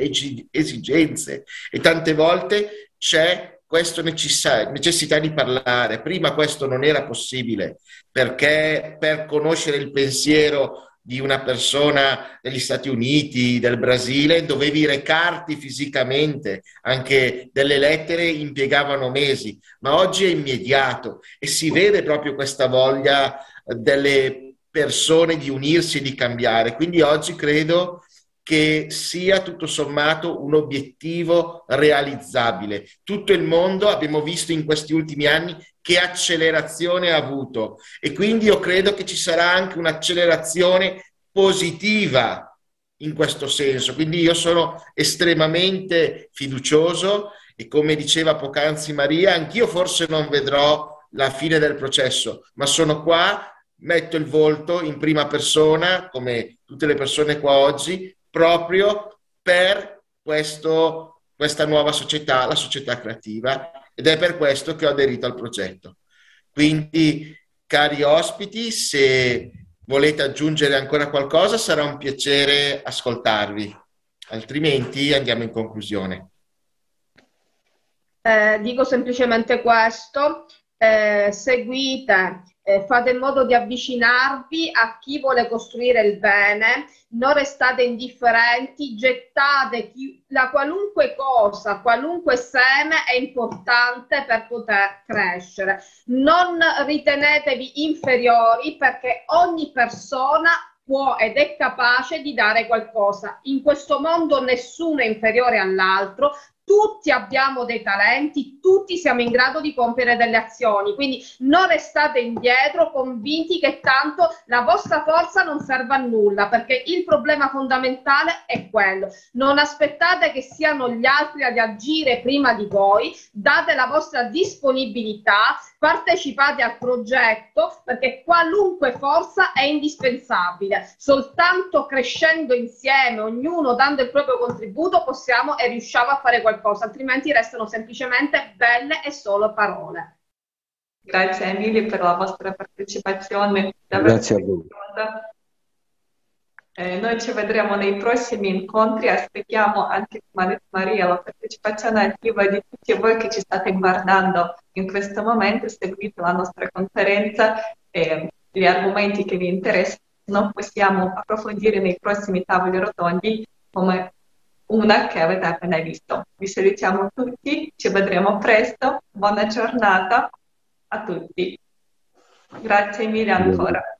esigenze e tante volte c'è questa necessità di parlare. Prima questo non era possibile, perché per conoscere il pensiero di una persona degli Stati Uniti, del Brasile, dovevi recarti fisicamente, anche delle lettere impiegavano mesi, ma oggi è immediato e si vede proprio questa voglia delle persone di unirsi e di cambiare. Quindi oggi credo che sia tutto sommato un obiettivo realizzabile. Tutto il mondo, abbiamo visto in questi ultimi anni che accelerazione ha avuto, e quindi io credo che ci sarà anche un'accelerazione positiva in questo senso. Quindi io sono estremamente fiducioso e, come diceva poc'anzi Maria, anch'io forse non vedrò la fine del processo, ma sono qua, metto il volto in prima persona, come tutte le persone qua oggi, proprio per questo, questa nuova società, la società creativa, ed è per questo che ho aderito al progetto. Quindi, cari ospiti, se volete aggiungere ancora qualcosa, sarà un piacere ascoltarvi, altrimenti andiamo in conclusione. Eh, dico semplicemente questo, eh, seguite... Fate in modo di avvicinarvi a chi vuole costruire il bene, non restate indifferenti, gettate chi, la qualunque cosa, qualunque seme è importante per poter crescere. Non ritenetevi inferiori, perché ogni persona può ed è capace di dare qualcosa. In questo mondo nessuno è inferiore all'altro. Tutti abbiamo dei talenti, tutti siamo in grado di compiere delle azioni, quindi non restate indietro, convinti che tanto la vostra forza non serva a nulla, perché il problema fondamentale è quello. Non aspettate che siano gli altri ad agire prima di voi, date la vostra disponibilità, partecipate al progetto, perché qualunque forza è indispensabile. Soltanto crescendo insieme, ognuno dando il proprio contributo, possiamo e riusciamo a fare qualcosa. Cosa, altrimenti restano semplicemente belle e solo parole. Grazie Emily per la vostra partecipazione. Davvero grazie a voi. Eh, noi ci vedremo nei prossimi incontri, aspettiamo anche, come ha detto Maria, la partecipazione attiva di tutti voi che ci state guardando in questo momento. Seguite la nostra conferenza e gli argomenti che vi interessano possiamo approfondire nei prossimi tavoli rotondi, come una che avete appena visto. Vi salutiamo tutti, ci vedremo presto, buona giornata a tutti. Grazie mille ancora.